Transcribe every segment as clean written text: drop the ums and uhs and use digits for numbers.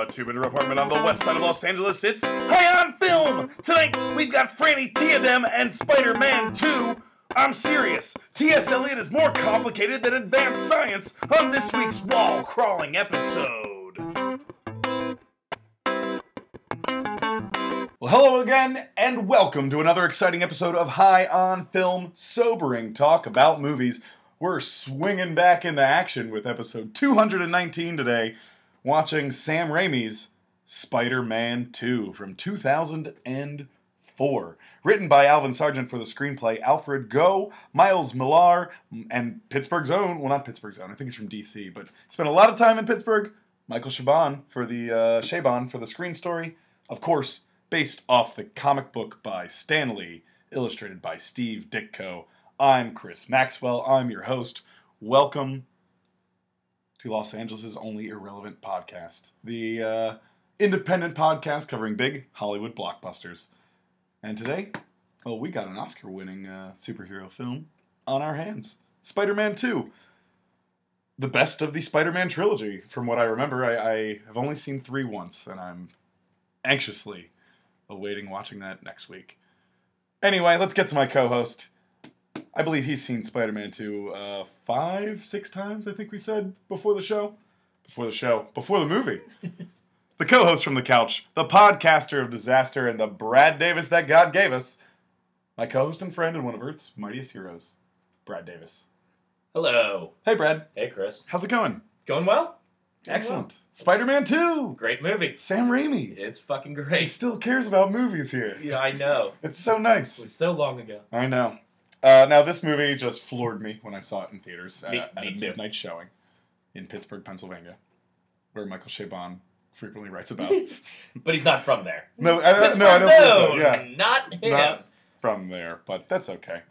a two-bedroom apartment on the west side of Los Angeles. It's High on Film! Tonight, we've got Franny Tiedem and Spider-Man 2. I'm serious. T.S. Eliot is more complicated than advanced science on this week's wall-crawling episode. Well, hello again, and welcome to another exciting episode of High on Film, sobering talk about movies. We're swinging back into action with episode 219 today, watching Sam Raimi's Spider-Man 2 from 2004. Written by Alvin Sargent for the screenplay, Alfred Goh, Miles Millar, and Pittsburgh's own, well, not Pittsburgh's own, I think he's from D.C., but spent a lot of time in Pittsburgh, Michael Chabon for the screen story. Of course, based off the comic book by Stan Lee, illustrated by Steve Ditko. I'm Chris Maxwell. I'm your host. Welcome to Los Angeles' only irrelevant podcast, the independent podcast covering big Hollywood blockbusters. And today, well, we got an Oscar-winning superhero film on our hands. Spider-Man 2. The best of the Spider-Man trilogy, from what I remember. I have only seen 3 once, and I'm anxiously awaiting watching that next week. Anyway, let's get to my co-host. I believe he's seen Spider-Man 2 5, 6 times, I think we said, before the show. Before the movie. The co-host from the couch, the podcaster of disaster, and the Brad Davis that God gave us. My co-host and friend and one of Earth's mightiest heroes, Brad Davis. Hello. Hey, Brad. Hey, Chris. How's it going? Going well. Excellent. Spider-Man 2! Great movie. Sam Raimi. It's fucking great. He still cares about movies here. Yeah, I know. It's so nice. It was so long ago. I know. Now, this movie just floored me when I saw it in theaters at a midnight showing in Pittsburgh, Pennsylvania, where Michael Chabon frequently writes about. But he's not from there. No, I don't think so. Yeah. Not him. Not from there, but that's okay.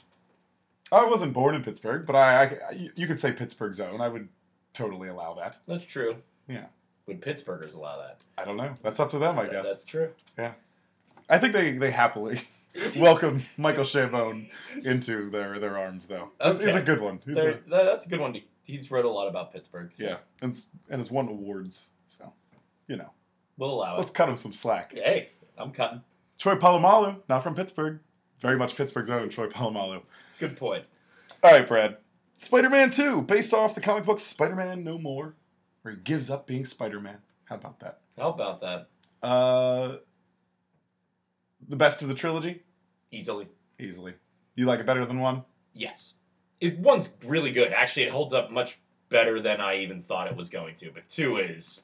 I wasn't born in Pittsburgh, but you could say Pittsburgh's own. I would totally allow that. That's true. Yeah. Would Pittsburghers allow that? I don't know. That's up to them, I guess. That's true. Yeah. I think they happily welcome Michael Chabon into their arms, though. Okay. He's a good one. That's a good one. He's wrote a lot about Pittsburgh. So. Yeah. And has won awards, so, you know. We'll allow it. Let's cut him some slack. Hey, I'm cutting. Troy Polamalu, not from Pittsburgh. Very much Pittsburgh's own, Troy Polamalu. Good point. All right, Brad. Spider-Man 2, based off the comic book Spider-Man No More, where he gives up being Spider-Man. How about that? The best of the trilogy? Easily. You like it better than 1? Yes. 1's really good. Actually, it holds up much better than I even thought it was going to, but 2 is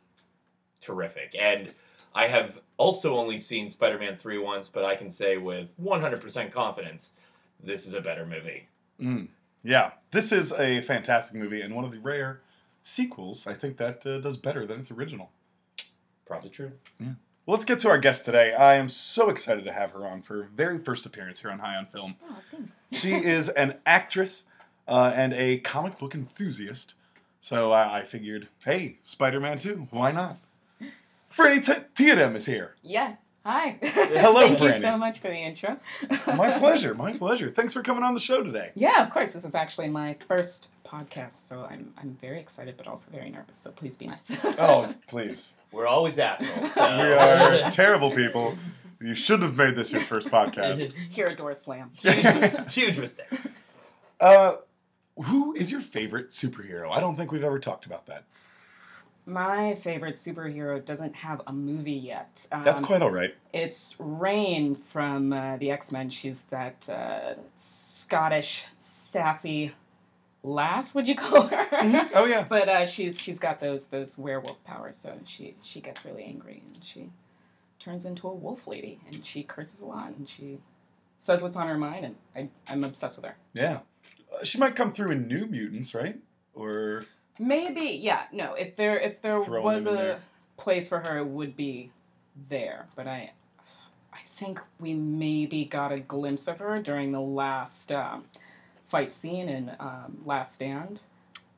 terrific. And I have also only seen Spider-Man 3 once, but I can say with 100% confidence, this is a better movie. Mm. Yeah, this is a fantastic movie and one of the rare sequels, I think, that does better than its original. Probably true. Yeah. Well, let's get to our guest today. I am so excited to have her on for her very first appearance here on High on Film. Oh, thanks. She is an actress and a comic book enthusiast, so I figured, hey, Spider-Man 2, why not? Franny Tiedem is here. Yes. Hi. Hello, Franny. Thank you so much for the intro. My pleasure. Thanks for coming on the show today. Yeah, of course. This is actually my first podcast, so I'm very excited but also very nervous, so please be nice. Oh, please. We're always assholes. So. We are terrible people. You shouldn't have made this your first podcast. Hear a door slam. Huge mistake. Who is your favorite superhero? I don't think we've ever talked about that. My favorite superhero doesn't have a movie yet. That's quite all right. It's Rahne from the X-Men. She's that Scottish, sassy lass, would you call her? Mm-hmm. Oh, yeah. But she's got those werewolf powers, so she gets really angry, and she turns into a wolf lady, and she curses a lot, and she says what's on her mind, and I'm obsessed with her. Yeah. She might come through in New Mutants, right? Or... Maybe, yeah, no. If there was a place for her, it would be there. But I think we maybe got a glimpse of her during the last fight scene in Last Stand.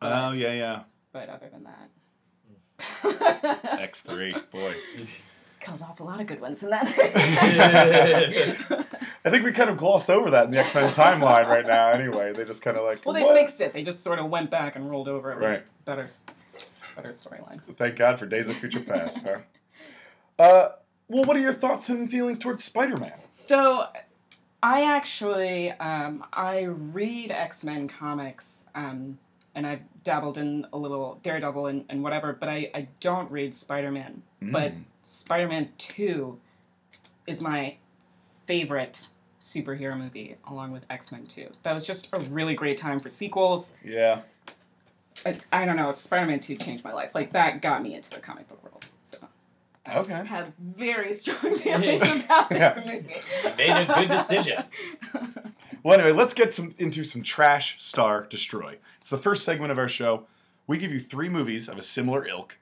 Oh, yeah. But other than that, X3, boy, killed off a lot of good ones in that. I think we kind of gloss over that in the X-Men timeline right now anyway. They just kind of like, well, they fixed it. They just sort of went back and rolled over it. Right. Better storyline. Thank God for Days of Future Past, huh? Well, what are your thoughts and feelings towards Spider-Man? So, I actually, I read X-Men comics, and I've dabbled in a little Daredevil and whatever, but I don't read Spider-Man. Mm. But Spider-Man 2 is my favorite superhero movie, along with X-Men 2. That was just a really great time for sequels. Yeah. I don't know, Spider-Man 2 changed my life. Like, that got me into the comic book world, so... Okay. Had very strong feelings about this movie. You made a good decision. Well, anyway, let's get into some trash, star, destroy. It's the first segment of our show. We give you three movies of a similar ilk.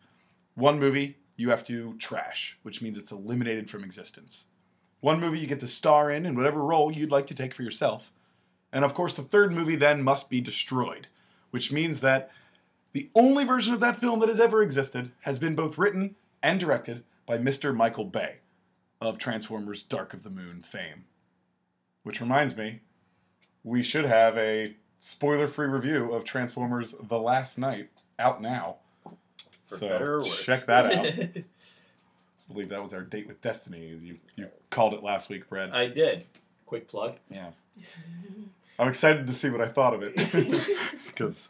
One movie you have to trash, which means it's eliminated from existence. One movie you get to star in whatever role you'd like to take for yourself. And of course, the third movie then must be destroyed, which means that the only version of that film that has ever existed has been both written and directed by Mr. Michael Bay of Transformers Dark of the Moon fame. Which reminds me, we should have a spoiler-free review of Transformers The Last Knight out now. For so better or worse. Check that out. I believe that was our date with Destiny. You called it last week, Brad. I did. Quick plug. Yeah. I'm excited to see what I thought of it. Because...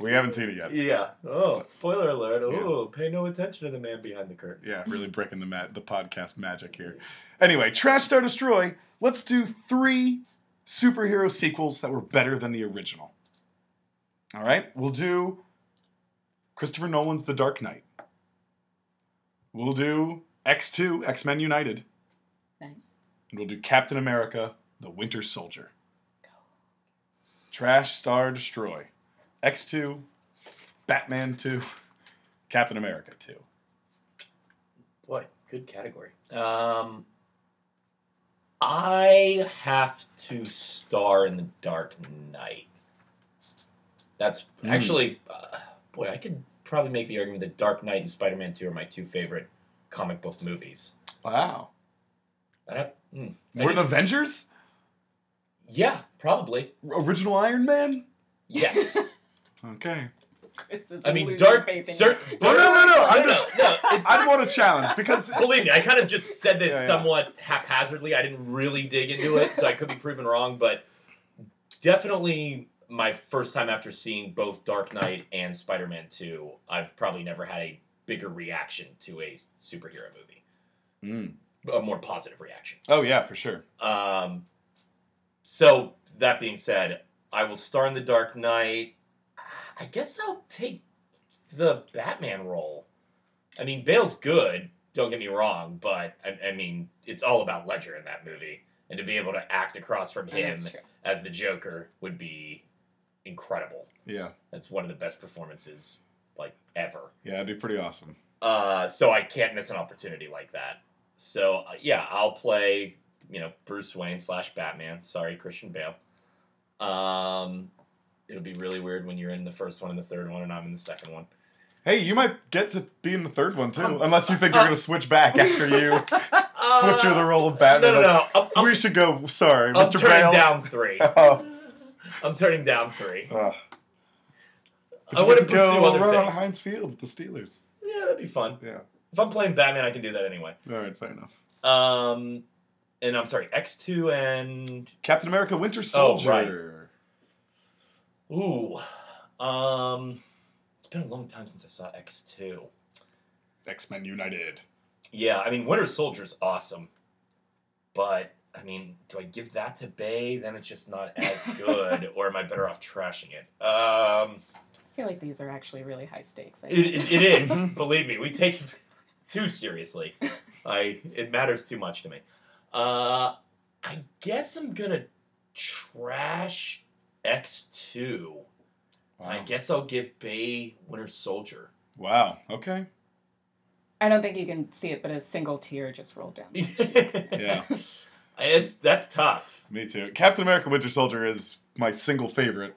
we haven't seen it yet. Yeah. Oh, spoiler alert. Oh, yeah. Pay no attention to the man behind the curtain. Yeah, really breaking the podcast magic here. Anyway, Trash, Star, Destroy. Let's do three superhero sequels that were better than the original. All right? We'll do Christopher Nolan's The Dark Knight. We'll do X2, X-Men United. Nice. And we'll do Captain America, The Winter Soldier. Go. Trash, Star, Destroy. X2, Batman 2, Captain America 2. Boy, good category. I have to star in The Dark Knight. That's actually, boy, I could probably make the argument that Dark Knight and Spider-Man 2 are my two favorite comic book movies. Wow. More than Avengers? Yeah, probably. Original Iron Man? Yes. Okay. I mean, Dark... No. No. I want a challenge, because... Believe me, I kind of just said this somewhat haphazardly. I didn't really dig into it, so I could be proven wrong, but definitely my first time after seeing both Dark Knight and Spider-Man 2, I've probably never had a bigger reaction to a superhero movie. A more positive reaction. Oh, yeah, for sure. So, that being said, I will star in The Dark Knight... I guess I'll take the Batman role. I mean, Bale's good, don't get me wrong, but, I mean, it's all about Ledger in that movie. And to be able to act across from him as the Joker would be incredible. Yeah. That's one of the best performances, like, ever. Yeah, that'd be pretty awesome. So I can't miss an opportunity like that. So, yeah, I'll play, Bruce Wayne / Batman. Sorry, Christian Bale. It'll be really weird when you're in the first one and the third one, and I'm in the second one. Hey, you might get to be in the third one, too. Unless you think you're going to switch back after you butcher the role of Batman. No. We should go. Sorry, Mr. Bale. I'm turning down three. I'm turning down three. I want to pursue other things. Run on Heinz Field with the Steelers. Yeah, that'd be fun. Yeah. If I'm playing Batman, I can do that anyway. All right, fair enough. And I'm sorry, X2 and... Captain America Winter Soldier. Oh, right. Ooh, it's been a long time since I saw X2. X-Men United. Yeah, I mean, Winter Soldier's awesome, but, I mean, do I give that to Bay? Then it's just not as good, or am I better off trashing it? I feel like these are actually really high stakes. It is, believe me. We take it too seriously. It matters too much to me. I guess I'm going to trash... X2. Wow. I guess I'll give Bay Winter Soldier. Wow. Okay. I don't think you can see it, but a single tear just rolled down. Yeah. That's tough. Me too. Captain America Winter Soldier is my single favorite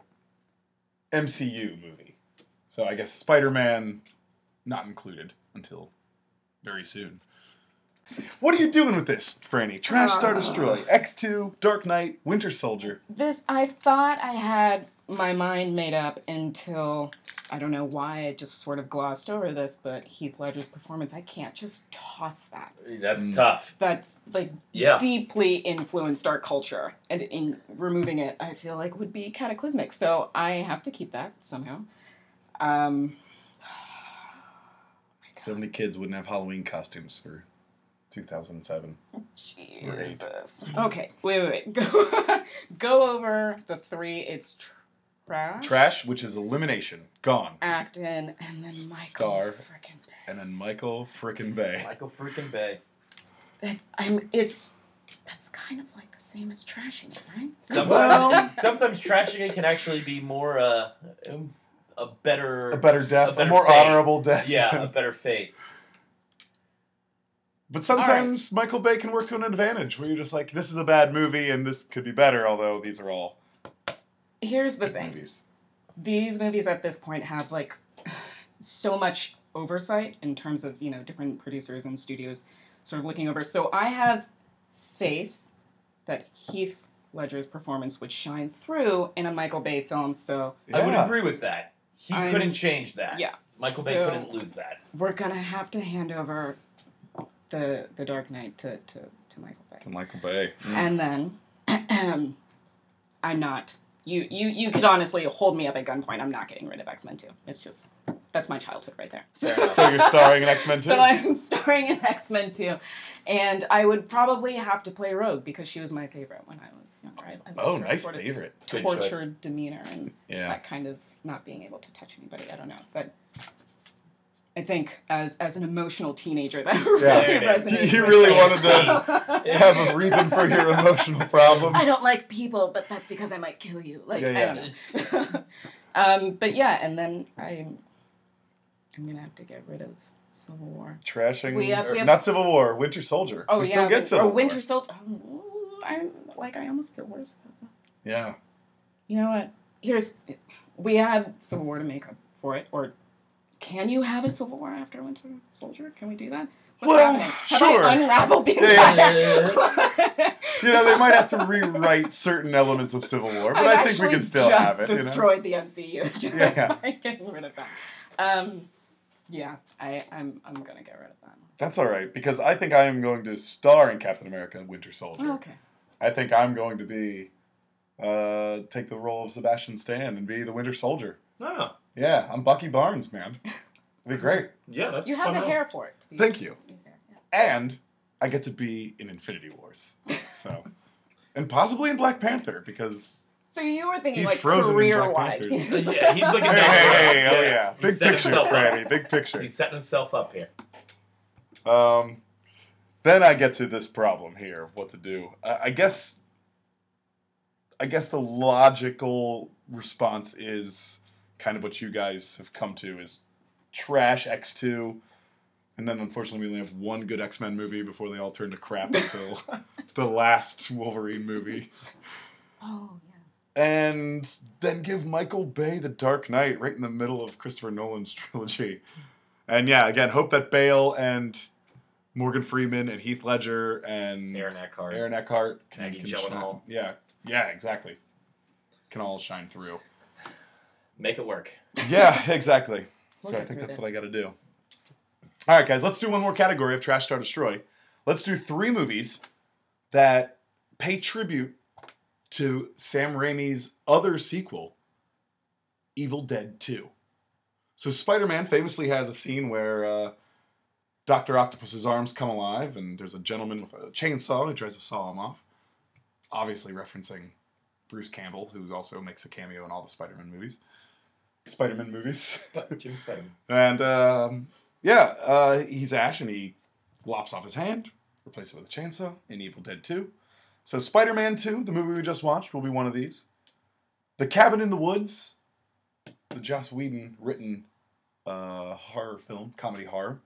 MCU movie. So I guess Spider-Man not included until very soon. What are you doing with this, Franny? Trash, Star, Destroy, X2, Dark Knight, Winter Soldier. I thought I had my mind made up until, I don't know why I just sort of glossed over this, but Heath Ledger's performance, I can't just toss that. That's tough. That's, like, deeply influenced our culture. And in removing it, I feel like would be cataclysmic. So I have to keep that somehow. So many kids wouldn't have Halloween costumes for 2007. Jesus. Okay, wait. Go over the three. It's Trash. Trash, which is elimination. Gone. Acton, and then Michael Star, frickin' Bay. And then Michael frickin' Bay. That's kind of like the same as trashing it, right? Sometimes trashing it can actually be more... A better death, a more honorable death. Yeah, a better fate. But sometimes Michael Bay can work to an advantage where you're just like, this is a bad movie and this could be better, although these are all Here's the thing. Movies. These movies at this point have, like, so much oversight in terms of, you know, different producers and studios sort of looking over. So I have faith that Heath Ledger's performance would shine through in a Michael Bay film, so... Yeah. I would agree with that. He couldn't change that. Yeah. Michael Bay couldn't lose that. We're gonna have to hand over the Dark Knight to Michael Bay. To Michael Bay. Mm. And then... I'm not... You could honestly hold me up at gunpoint. I'm not getting rid of X-Men 2. It's just... That's my childhood right there. So you're starring in X-Men 2? So I'm starring in X-Men 2. And I would probably have to play Rogue because she was my favorite when I was younger. I loved her nice sort of favorite. Tortured demeanor and that kind of not being able to touch anybody. I don't know. But I think as an emotional teenager, that really resonates. You really wanted to have a reason for your emotional problems. I don't like people, but that's because I might kill you. Like, yeah. But yeah, and then I'm going to have to get rid of Civil War. Trashing... Not Civil War. Winter Soldier. Oh, we still get Civil War. Or Winter Soldier. Oh, I almost feel worse about that. Yeah. You know what? We had Civil War to make up for it. Or can you have a Civil War after Winter Soldier? Can we do that? What's happening? Sure. How do I unravel being tired? You know, they might have to rewrite certain elements of Civil War, but I think we can still have it. Destroyed the MCU by getting rid of that. Yeah, I'm gonna get rid of that. That's all right, because I think I am going to star in Captain America: Winter Soldier. Oh, okay. I think I'm going to be take the role of Sebastian Stan and be the Winter Soldier. Oh. Yeah, I'm Bucky Barnes, man. It'd be great. Yeah, that's. You have the hair for it. Thank you. And I get to be in Infinity Wars, so, and possibly in Black Panther because. So you were thinking, like, career-wise. Yeah, he's looking at oh, yeah. Big picture, Franny. Big picture. He's setting himself up here. Then I get to this problem here of what to do. I guess the logical response is kind of what you guys have come to is trash X2. And then, unfortunately, we only have one good X-Men movie before they all turn to crap until the last Wolverine movie. Oh, yeah. And then give Michael Bay The Dark Knight right in the middle of Christopher Nolan's trilogy. And yeah, again, hope that Bale and Morgan Freeman and Heath Ledger and... Aaron Eckhart. Maggie Gyllenhaal. Yeah, exactly. Can all shine through. Make it work. Yeah, exactly. So I think that's what I got to do. All right, guys, let's do one more category of Trash, Star, Destroy. Let's do three movies that pay tribute to Sam Raimi's other sequel, Evil Dead 2. So Spider-Man famously has a scene where Dr. Octopus's arms come alive, and there's a gentleman with a chainsaw who tries to saw him off, obviously referencing Bruce Campbell, who also makes a cameo in all the Spider-Man movies. Jim Spider-Man. And, he's Ash, and he lops off his hand, replaces it with a chainsaw in Evil Dead 2. So Spider-Man 2, the movie we just watched, will be one of these. The Cabin in the Woods, the Joss Whedon written horror film, comedy horror.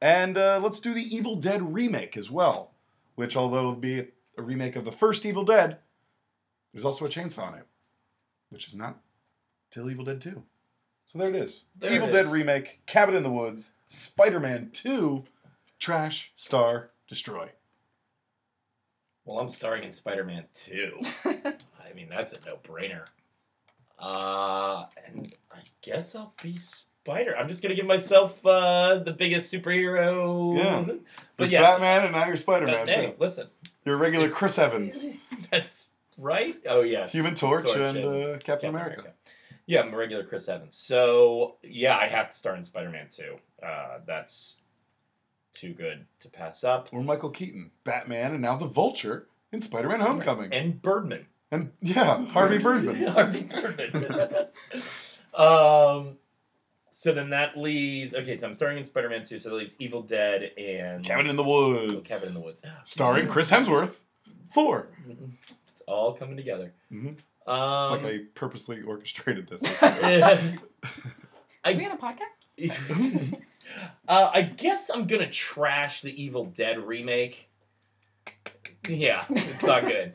And let's do the Evil Dead remake as well, which although it'll be a remake of the first Evil Dead, there's also a chainsaw in it, which is not till Evil Dead 2. So there it is. Evil Dead remake, Cabin in the Woods, Spider-Man 2, Trash, Star, Destroy. Well, I'm starring in Spider-Man 2. I mean, that's a no-brainer. And I guess I'll be Spider. I'm just going to give myself the biggest superhero. Yeah. But yes. Batman and now you're Spider-Man. Hey, listen. You're regular Chris Evans. That's right. Oh, yeah. Human Torch and Captain America. Yeah, I'm a regular Chris Evans. So, yeah, I have to start in Spider-Man 2. That's too good to pass up. Or Michael Keaton, Batman, and now the Vulture in Spider-Man Homecoming. And Birdman. And, yeah, Harvey Birdman. Harvey Birdman. So then that leaves... Okay, so I'm starting in Spider-Man 2, so that leaves Evil Dead and... Cabin in the Woods. Oh, Cabin in the Woods. Starring Chris Hemsworth. 4. It's all coming together. Mm-hmm. It's like I purposely orchestrated this. Are we on a podcast? I guess I'm going to trash the Evil Dead remake. Yeah, it's not good.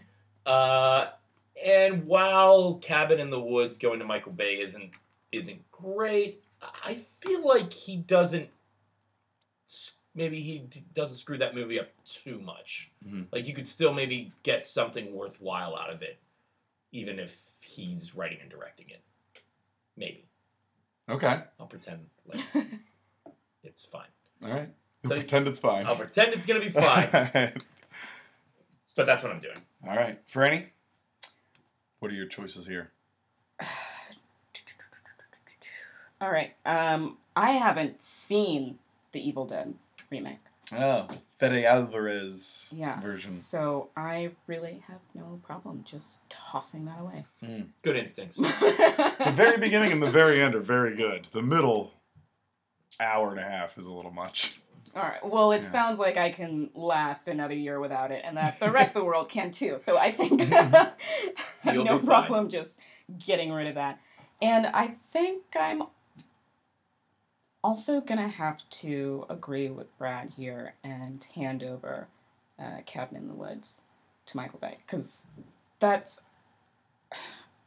And while Cabin in the Woods going to Michael Bay isn't great, I feel like he doesn't... Maybe he doesn't screw that movie up too much. Mm-hmm. Like, you could still maybe get something worthwhile out of it. Even if he's writing and directing it. Maybe. Okay. I'll pretend like it's fine. All right. So pretend it's fine. I'll pretend it's going to be fine. Right. But that's what I'm doing. All right. Franny, what are your choices here? All right. I haven't seen the Evil Dead remake. Oh, Fede Alvarez version. So I really have no problem just tossing that away. Mm. Good instincts. The very beginning and the very end are very good. The middle hour and a half is a little much. All right. Well, it sounds like I can last another year without it, and that the rest of the world can too. So I think I have no problem just getting rid of that. And I think I'm also going to have to agree with Brad here and hand over Cabin in the Woods to Michael Bay. Because that's...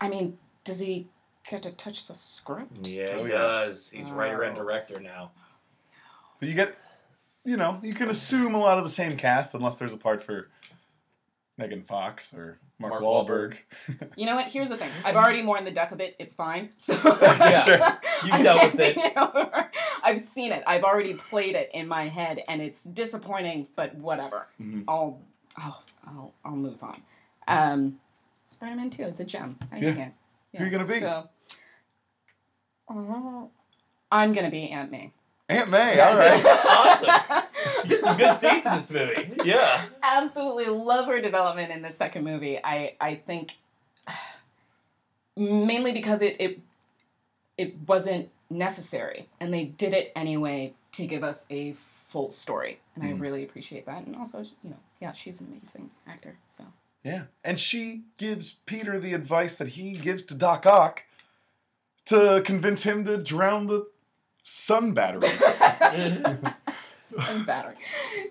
I mean, does he get to touch the script? Yeah, he does. He's writer and director now. But you get... You know, you can assume a lot of the same cast unless there's a part for Megan Fox or... Mark Wahlberg. You know what? Here's the thing. I've already mourned the death of it. It's fine. So yeah, sure. You dealt with it. I've seen it. I've already played it in my head, and it's disappointing, but whatever. Mm-hmm. I'll move on. Spider-Man 2, it's a gem. I can't. Yeah. Who are you going to be? So, I'm going to be Aunt May. Aunt May, yes. All right. Awesome. You get some good scenes in this movie. Yeah. Absolutely love her development in the second movie. I think mainly because it wasn't necessary, and they did it anyway to give us a full story, and I really appreciate that. And also, you know, she's an amazing actor, so. Yeah, and she gives Peter the advice that he gives to Doc Ock to convince him to drown the... Sun battery. Sun battery.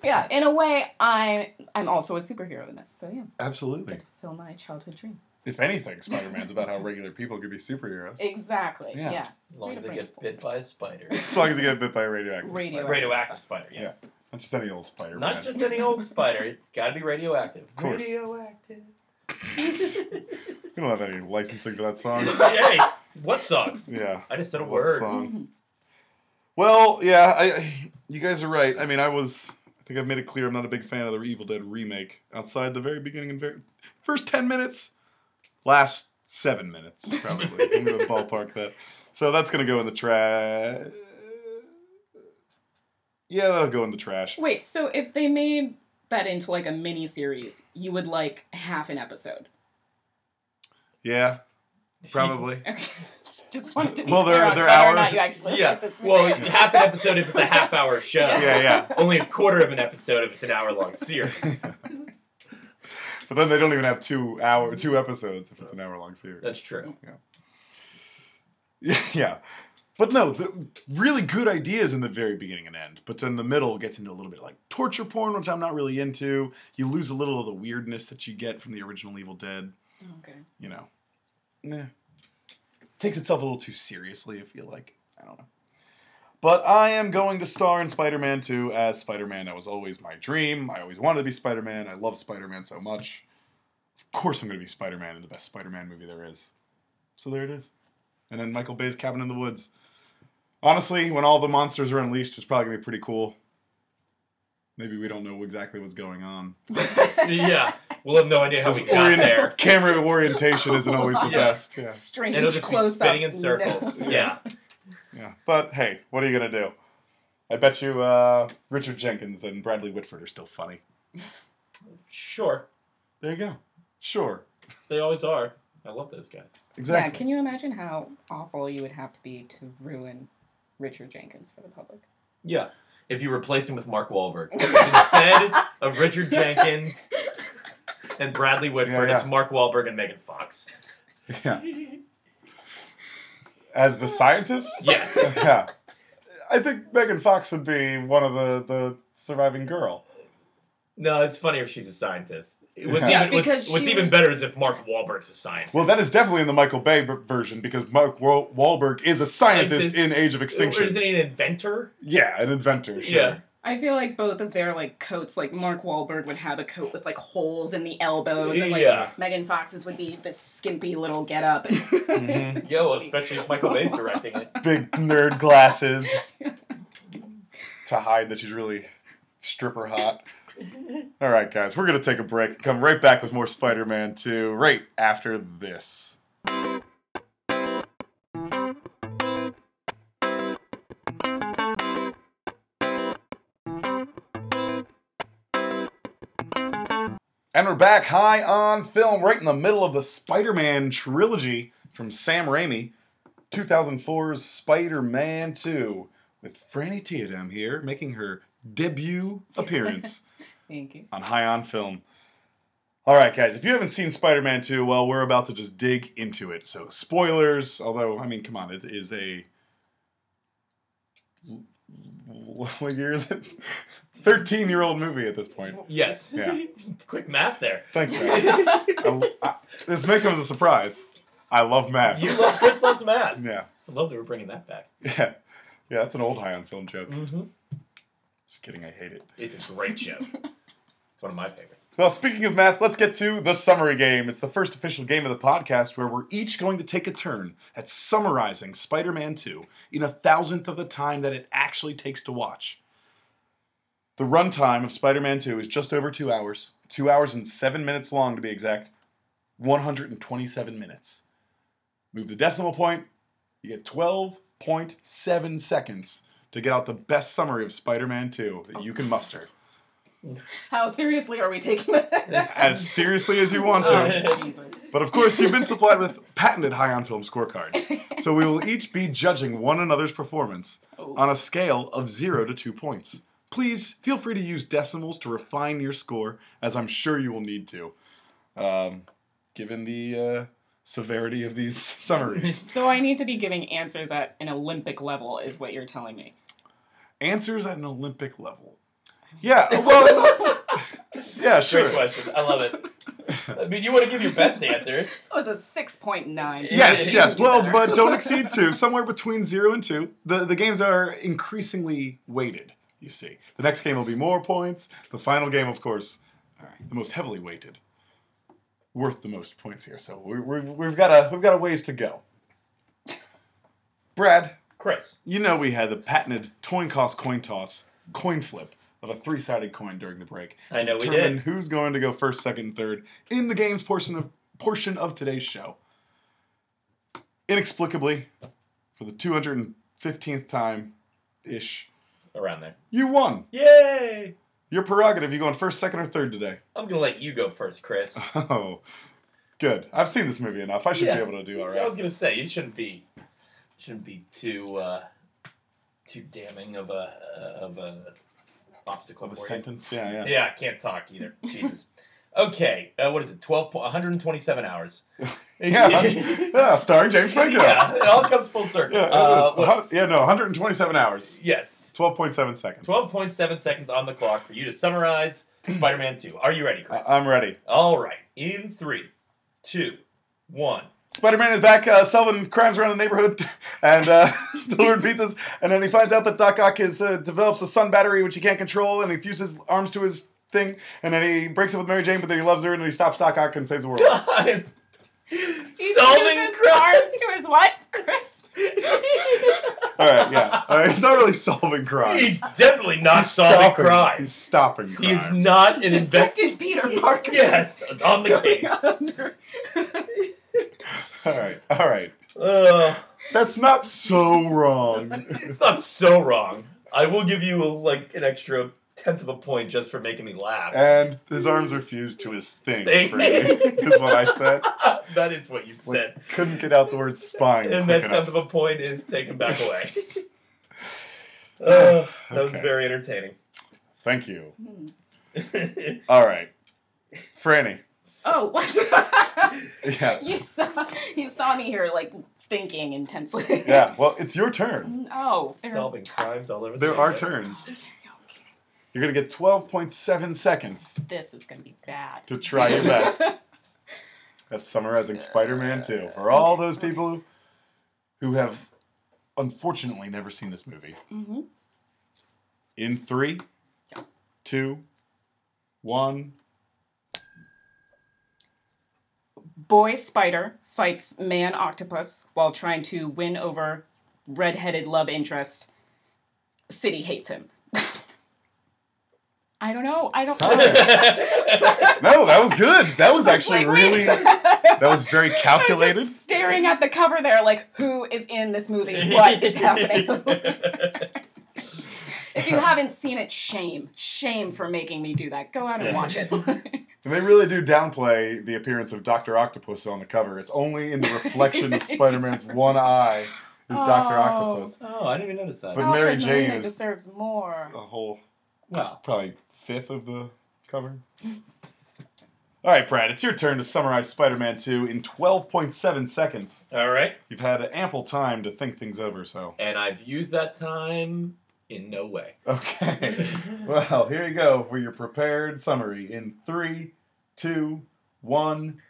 Yeah, in a way, I'm also a superhero in this, so yeah. Absolutely. I get to fulfill my childhood dream. If anything, Spider-Man's about how regular people could be superheroes. Exactly, yeah. As long as they get bit by a spider. As long as they get bit by a radioactive spider, yes. Yeah. Not just any old spider. Not just any old spider. It's got to be radioactive. Of course. Radioactive. We don't have any licensing for that song. Hey, what song? Yeah. I just said a word. Song? Mm-hmm. Well, yeah, you guys are right. I mean, I think I've made it clear I'm not a big fan of the Evil Dead remake. Outside the very beginning and first 10 minutes, last 7 minutes, probably. I'm going to ballpark that. So that's going to go in the trash. Yeah, that'll go in the trash. Wait, so if they made that into like a mini-series, you would like half an episode? Yeah, probably. Okay. Just wanted to be clear on whether or not you actually like this movie. Well, half an episode if it's a half-hour show. Yeah. Only a quarter of an episode if it's an hour-long series. But then they don't even have two episodes if it's an hour-long series. That's true. Yeah. But no, the really good ideas in the very beginning and end. But then the middle gets into a little bit like torture porn, which I'm not really into. You lose a little of the weirdness that you get from the original Evil Dead. Okay. You know. Nah. Takes itself a little too seriously, I feel like. I don't know. But I am going to star in Spider-Man 2 as Spider-Man. That was always my dream. I always wanted to be Spider-Man. I love Spider-Man so much. Of course I'm going to be Spider-Man in the best Spider-Man movie there is. So there it is. and then Michael Bay's Cabin in the Woods. Honestly, when all the monsters are unleashed, it's probably going to be pretty cool. Maybe we don't know exactly what's going on. Yeah. We'll have no idea how we got there. Camera orientation isn't always the best. Yeah. Strange close-ups. It'll just be spinning in circles. No. Yeah. Yeah. But, hey, what are you going to do? I bet you Richard Jenkins and Bradley Whitford are still funny. Sure. There you go. Sure. They always are. I love those guys. Exactly. Yeah, can you imagine how awful you would have to be to ruin Richard Jenkins for the public? Yeah. If you replace him with Mark Wahlberg. Instead of Richard Jenkins and Bradley Whitford, it's Mark Wahlberg and Megan Fox. Yeah. As the scientists? Yes. Yeah. I think Megan Fox would be one of the surviving girl. No, it's funnier if she's a scientist. What's even better is if Mark Wahlberg's a scientist. Well, that is definitely in the Michael Bay version, because Mark Wahlberg is a scientist in Age of Extinction. Or isn't he an inventor? Yeah, an inventor, sure. Yeah. I feel like both of their coats, Mark Wahlberg would have a coat with holes in the elbows, and Megan Fox's would be this skimpy little getup. Mm-hmm. Yeah, well, especially if Michael Bay's directing it. Big nerd glasses to hide that she's really stripper hot. All right, guys, we're gonna take a break. Come right back with more Spider-Man 2 right after this. And we're back, High on Film, right in the middle of the Spider-Man trilogy from Sam Raimi, 2004's Spider-Man 2, with Franny Tiedem here, making her debut appearance. Thank you. On High on Film. All right, guys, if you haven't seen Spider-Man 2, well, we're about to just dig into it. So, spoilers, although, I mean, come on, it is a... What year is it? 13-year-old movie at this point. Yes. Yeah. Quick math there. Thanks, man. This may come as a surprise. I love math. Chris loves math. Yeah. I love that we're bringing that back. Yeah. Yeah, that's an old High on Film joke. Mm-hmm. Just kidding, I hate it. It's a great joke. It's one of my favorites. Well, speaking of math, let's get to the summary game. It's the first official game of the podcast where we're each going to take a turn at summarizing Spider-Man 2 in 1,000th of the time that it actually takes to watch. The runtime of Spider-Man 2 is just over 2 hours. 2 hours and 7 minutes long, to be exact. 127 minutes. Move the decimal point. You get 12.7 seconds to get out the best summary of Spider-Man 2 that you can muster. How seriously are we taking that? As seriously as you want to. Oh, Jesus. But of course, you've been supplied with patented High on Film scorecard. So we will each be judging one another's performance on a scale of 0 to 2 points. Please feel free to use decimals to refine your score, as I'm sure you will need to, given the severity of these summaries. So I need to be giving answers at an Olympic level, is what you're telling me. Answers at an Olympic level. Yeah, well, yeah, sure. Great question. I love it. I mean, you want to give your best answer. It was a 6.9. Yes. Well, but don't exceed 2. Somewhere between 0 and 2. The games are increasingly weighted. You see. The next game will be more points. The final game, of course, the most heavily weighted. Worth the most points here. So we've got a ways to go. Brad. Chris. You know we had the patented coin flip of a 3-sided coin during the break. I know we did. To determine who's going to go first, second, third in the games portion of today's show. Inexplicably, for the 215th time-ish, around there. You won. Yay! Your prerogative. You going first, second, or third today? I'm going to let you go first, Chris. Oh, good. I've seen this movie enough. I should be able to do all right. I was going to say, it shouldn't be too damning of a obstacle of a sentence. You. Yeah. Yeah, I can't talk either. Jesus. Okay, what is it? 127 hours. Yeah, starring James Franco. Yeah, it all comes full circle. Yeah, 127 hours. Yes. 12.7 seconds. 12.7 seconds on the clock for you to summarize Spider-Man 2. Are you ready, Chris? I'm ready. All right. In 3, 2, 1. Spider-Man is back solving crimes around the neighborhood and delivering pizzas. And then he finds out that Doc Ock develops a sun battery, which he can't control, and he fuses arms to his thing, and then he breaks up with Mary Jane, but then he loves her, and then he stops Doc Ock and saves the world. Solving crimes to his what? Chris. All right, yeah. All right, he's not really solving crimes. He's definitely not solving crimes. He's stopping crimes. He's not an investigator. Peter Parker. Yes, on the case. All right, all right. That's not so wrong. It's not so wrong. I will give you like an extra 1/10 of a point just for making me laugh. And his arms are fused to his thing. Is what I said. That is what you said. Like, couldn't get out the word spine. And that 1/10 of a point is taken back away. That was very entertaining. Thank you. All right, Franny. Oh, what? Yeah. You saw me here like thinking intensely. Yeah. Well, it's your turn. Oh, solving crimes all over. There are turns. You're going to get 12.7 seconds. This is going to be bad. To try your best. That's summarizing Spider-Man 2. For all those people who have, unfortunately, never seen this movie. Mm-hmm. In 3, yes. 2, 1. Boy Spider fights Man Octopus while trying to win over red-headed love interest. City hates him. I don't know. No, that was good. That was actually like, really... That was very calculated. I was just staring at the cover there like, who is in this movie? What is happening? If you haven't seen it, shame. Shame for making me do that. Go out and watch it. And they really do downplay the appearance of Dr. Octopus on the cover. It's only in the reflection of Spider-Man's one eye is Dr. Octopus. Oh, I didn't even notice that. But Mary Jane deserves more. A whole... Well, probably 1/5 of the cover. All right, Brad, it's your turn to summarize Spider-Man 2 in 12.7 seconds. All right. You've had ample time to think things over, so. And I've used that time in no way. Okay. Well, here you go for your prepared summary in 3, 2, 1.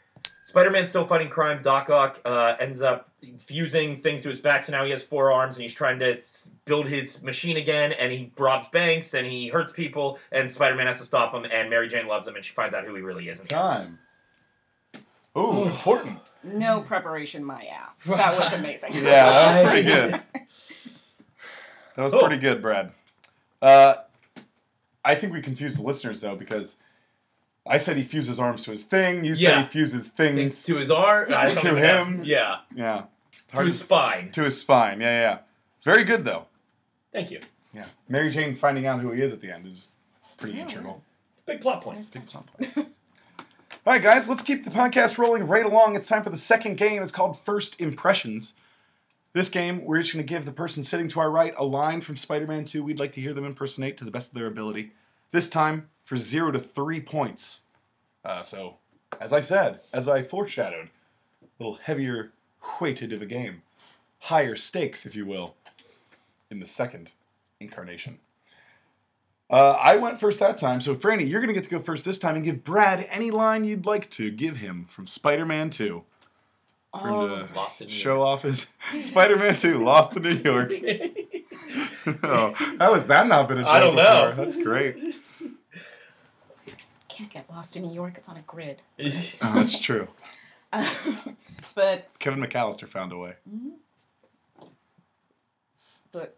Spider-Man's still fighting crime. Doc Ock ends up fusing things to his back, so now he has four arms, and he's trying to build his machine again, and he robs banks, and he hurts people, and Spider-Man has to stop him, and Mary Jane loves him, and she finds out who he really is. Time. Ooh, important. No preparation, my ass. That was amazing. Yeah, that was pretty good. That was pretty good, Brad. I think we confused the listeners, though, because... I said he fuses arms to his thing. You said he fuses things to his arm. To him. Yeah. Yeah. To his spine. To his spine. Yeah, yeah. Very good, though. Thank you. Yeah. Mary Jane finding out who he is at the end is pretty integral. It's a big plot point. It's a big plot point. All right, guys. Let's keep the podcast rolling right along. It's time for the second game. It's called First Impressions. This game, we're each going to give the person sitting to our right a line from Spider-Man 2. We'd like to hear them impersonate to the best of their ability. This time... For 0 to 3 points. So, as I said, as I foreshadowed, a little heavier weighted of a game. Higher stakes, if you will, in the second incarnation. I went first that time, so Franny, you're going to get to go first this time and give Brad any line you'd like to give him from Spider-Man 2. For him to show off his Spider-Man 2, Lost in New York. Oh, how has that not been a joke I don't know. Before? That's great. Can't get lost in New York. It's on a grid. Oh, that's true. But Kevin McAllister found a way. Mm-hmm. But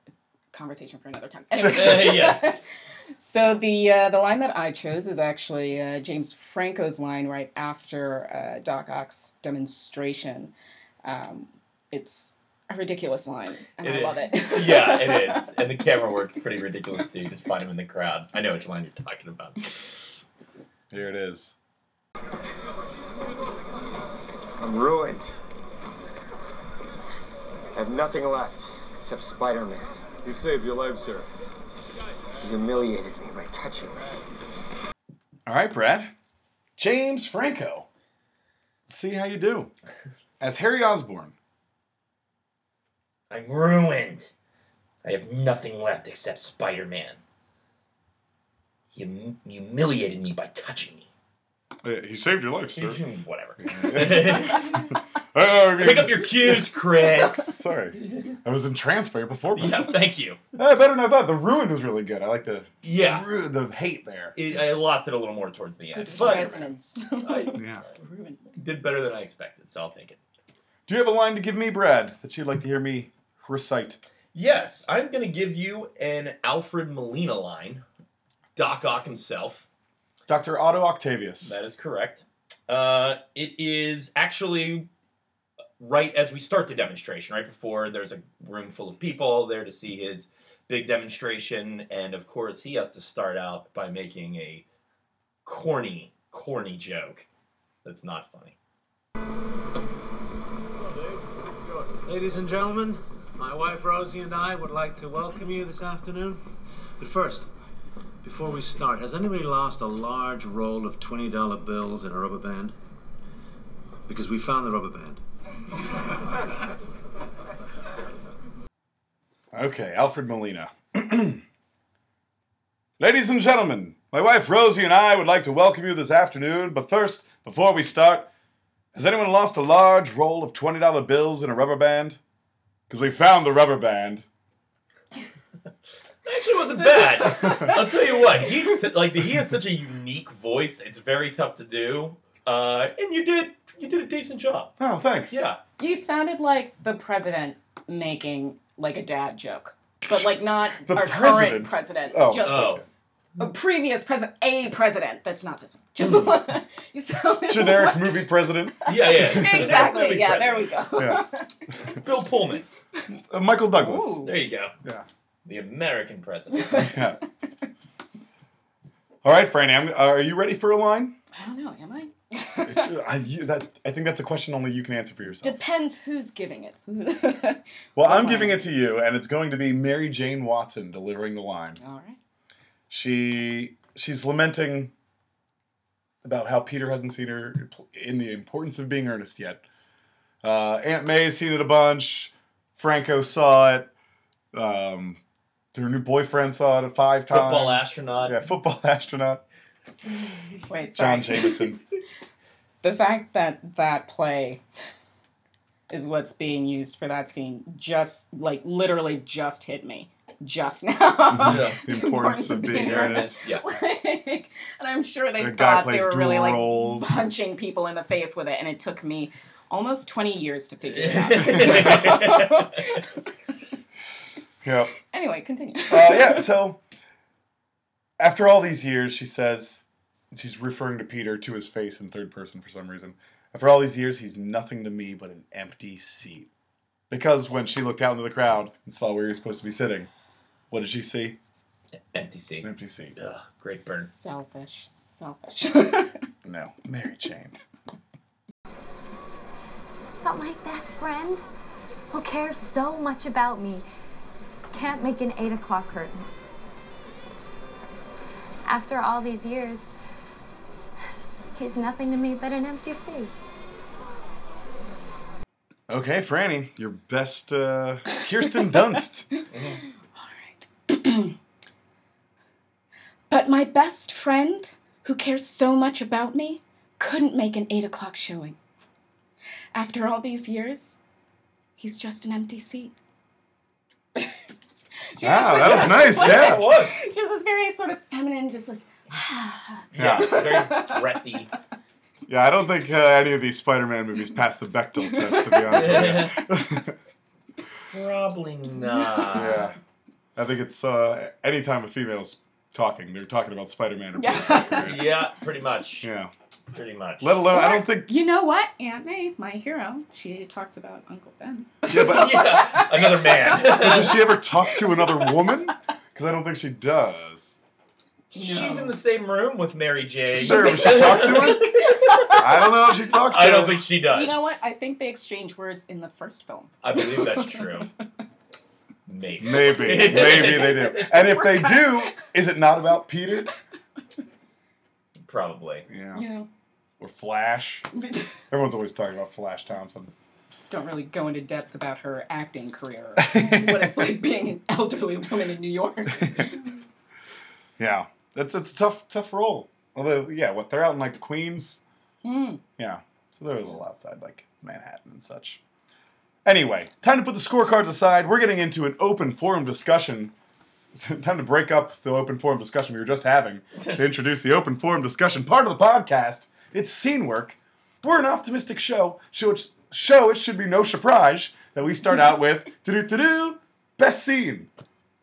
conversation for another time. Anyway, yes. So the line that I chose is actually James Franco's line right after Doc Ock's demonstration. It's a ridiculous line, and I love it. Yeah, it is. And the camera work's pretty ridiculous too. You just find him in the crowd. I know which line you're talking about. Here it is. I'm ruined. I have nothing left except Spider-Man. You saved your life, sir. He humiliated me by touching me. All right, Brad. James Franco. Let's see how you do. As Harry Osborn. I'm ruined. I have nothing left except Spider-Man. You humiliated me by touching me. He saved your life, sir. Whatever. Pick up your cues, Chris. Sorry. I was in trance for your performance. Yeah, thank you. Better than I thought. The Ruined was really good. I like the the hate there. I lost it a little more towards the end. But resonance. I did better than I expected, so I'll take it. Do you have a line to give me, Brad, that you'd like to hear me recite? Yes. I'm going to give you an Alfred Molina line. Doc Ock himself. Dr. Otto Octavius. That is correct. It is actually right as we start the demonstration, right before there's a room full of people there to see his big demonstration. And, of course, he has to start out by making a corny joke that's not funny. Ladies and gentlemen, my wife Rosie and I would like to welcome you this afternoon. But first, before we start, has anybody lost a large roll of $20 bills in a rubber band? Because we found the rubber band. Okay, Alfred Molina. Ladies and gentlemen, my wife Rosie and I would like to welcome you this afternoon, but first, before we start, has anyone lost a large roll of $20 bills in a rubber band? Because we found the rubber band. Actually wasn't bad. I'll tell you what, he has such a unique voice, it's very tough to do. And you did a decent job. Oh, thanks. Yeah. You sounded like the president making like a dad joke. But like not our current president. Oh. Just a previous president. A president. That's not this one. Just you sounded generic like movie president. Yeah. Exactly. Yeah, there we go. Yeah. Bill Pullman. Michael Douglas. Ooh. There you go. Yeah. The American president. Yeah. All right, Franny, are you ready for a line? I don't know, am I? I think that's a question only you can answer for yourself. Depends who's giving it. Well, I'm giving it to you, and it's going to be Mary Jane Watson delivering the line. All right. She's lamenting about how Peter hasn't seen her in The Importance of Being Earnest yet. Aunt May's seen it a bunch. Franco saw it. Her new boyfriend saw it 5 times. Football astronaut. Yeah, football astronaut. Wait, sorry. John Jameson. The fact that that play is what's being used for that scene just, like, literally just hit me just now. Yeah. The importance of being earnest. Yeah. Like, and I'm sure they thought they were really, roles. Like, punching people in the face with it, and it took me almost 20 years to figure it out. Yeah. Anyway, continue. So... After all these years, she says, she's referring to Peter, to his face in third person for some reason. After all these years, he's nothing to me but an empty seat. Because when she looked out into the crowd and saw where he was supposed to be sitting, what did she see? Empty seat. An empty seat. Ugh, great burn. Selfish. No, Mary Jane. But my best friend, who cares so much about me, can't make an 8:00 curtain. After all these years, he's nothing to me but an empty seat. Okay, Franny, your best Kirsten Dunst. All right. But my best friend, who cares so much about me, couldn't make an 8:00 showing. After all these years, he's just an empty seat. Wow, that was nice, yeah. It was. She was this very sort of feminine, just this... Yeah, very breathy. Yeah, I don't think any of these Spider-Man movies passed the Bechdel test, to be honest with you. Probably not. Yeah. I think it's any time a female's talking, they're talking about Spider-Man. Or yeah, pretty much. Yeah. Pretty much. Let alone, I don't think... You know what? Aunt May, my hero, she talks about Uncle Ben. Yeah, but... yeah, another man. Does she ever talk to another woman? Because I don't think she does. No. She's in the same room with Mary Jane. Sure, but she talks to her? I don't know if she talks to her. I don't think she does. You know what? I think they exchange words in the first film. I believe that's true. Maybe they do. And if they do, is it not about Peter? Probably. Yeah. You know. Or Flash. Everyone's always talking about Flash Thompson. Don't really go into depth about her acting career, what it's like being an elderly woman in New York. Yeah, that's a tough role. Although, yeah, they're out in like Queens. Mm. Yeah, so they're a little outside, like Manhattan and such. Anyway, time to put the scorecards aside. We're getting into an open forum discussion. Time to break up the open forum discussion we were just having to introduce the open forum discussion part of the podcast. It's Scene Work. We're an optimistic show. It should be no surprise that we start out with best scene.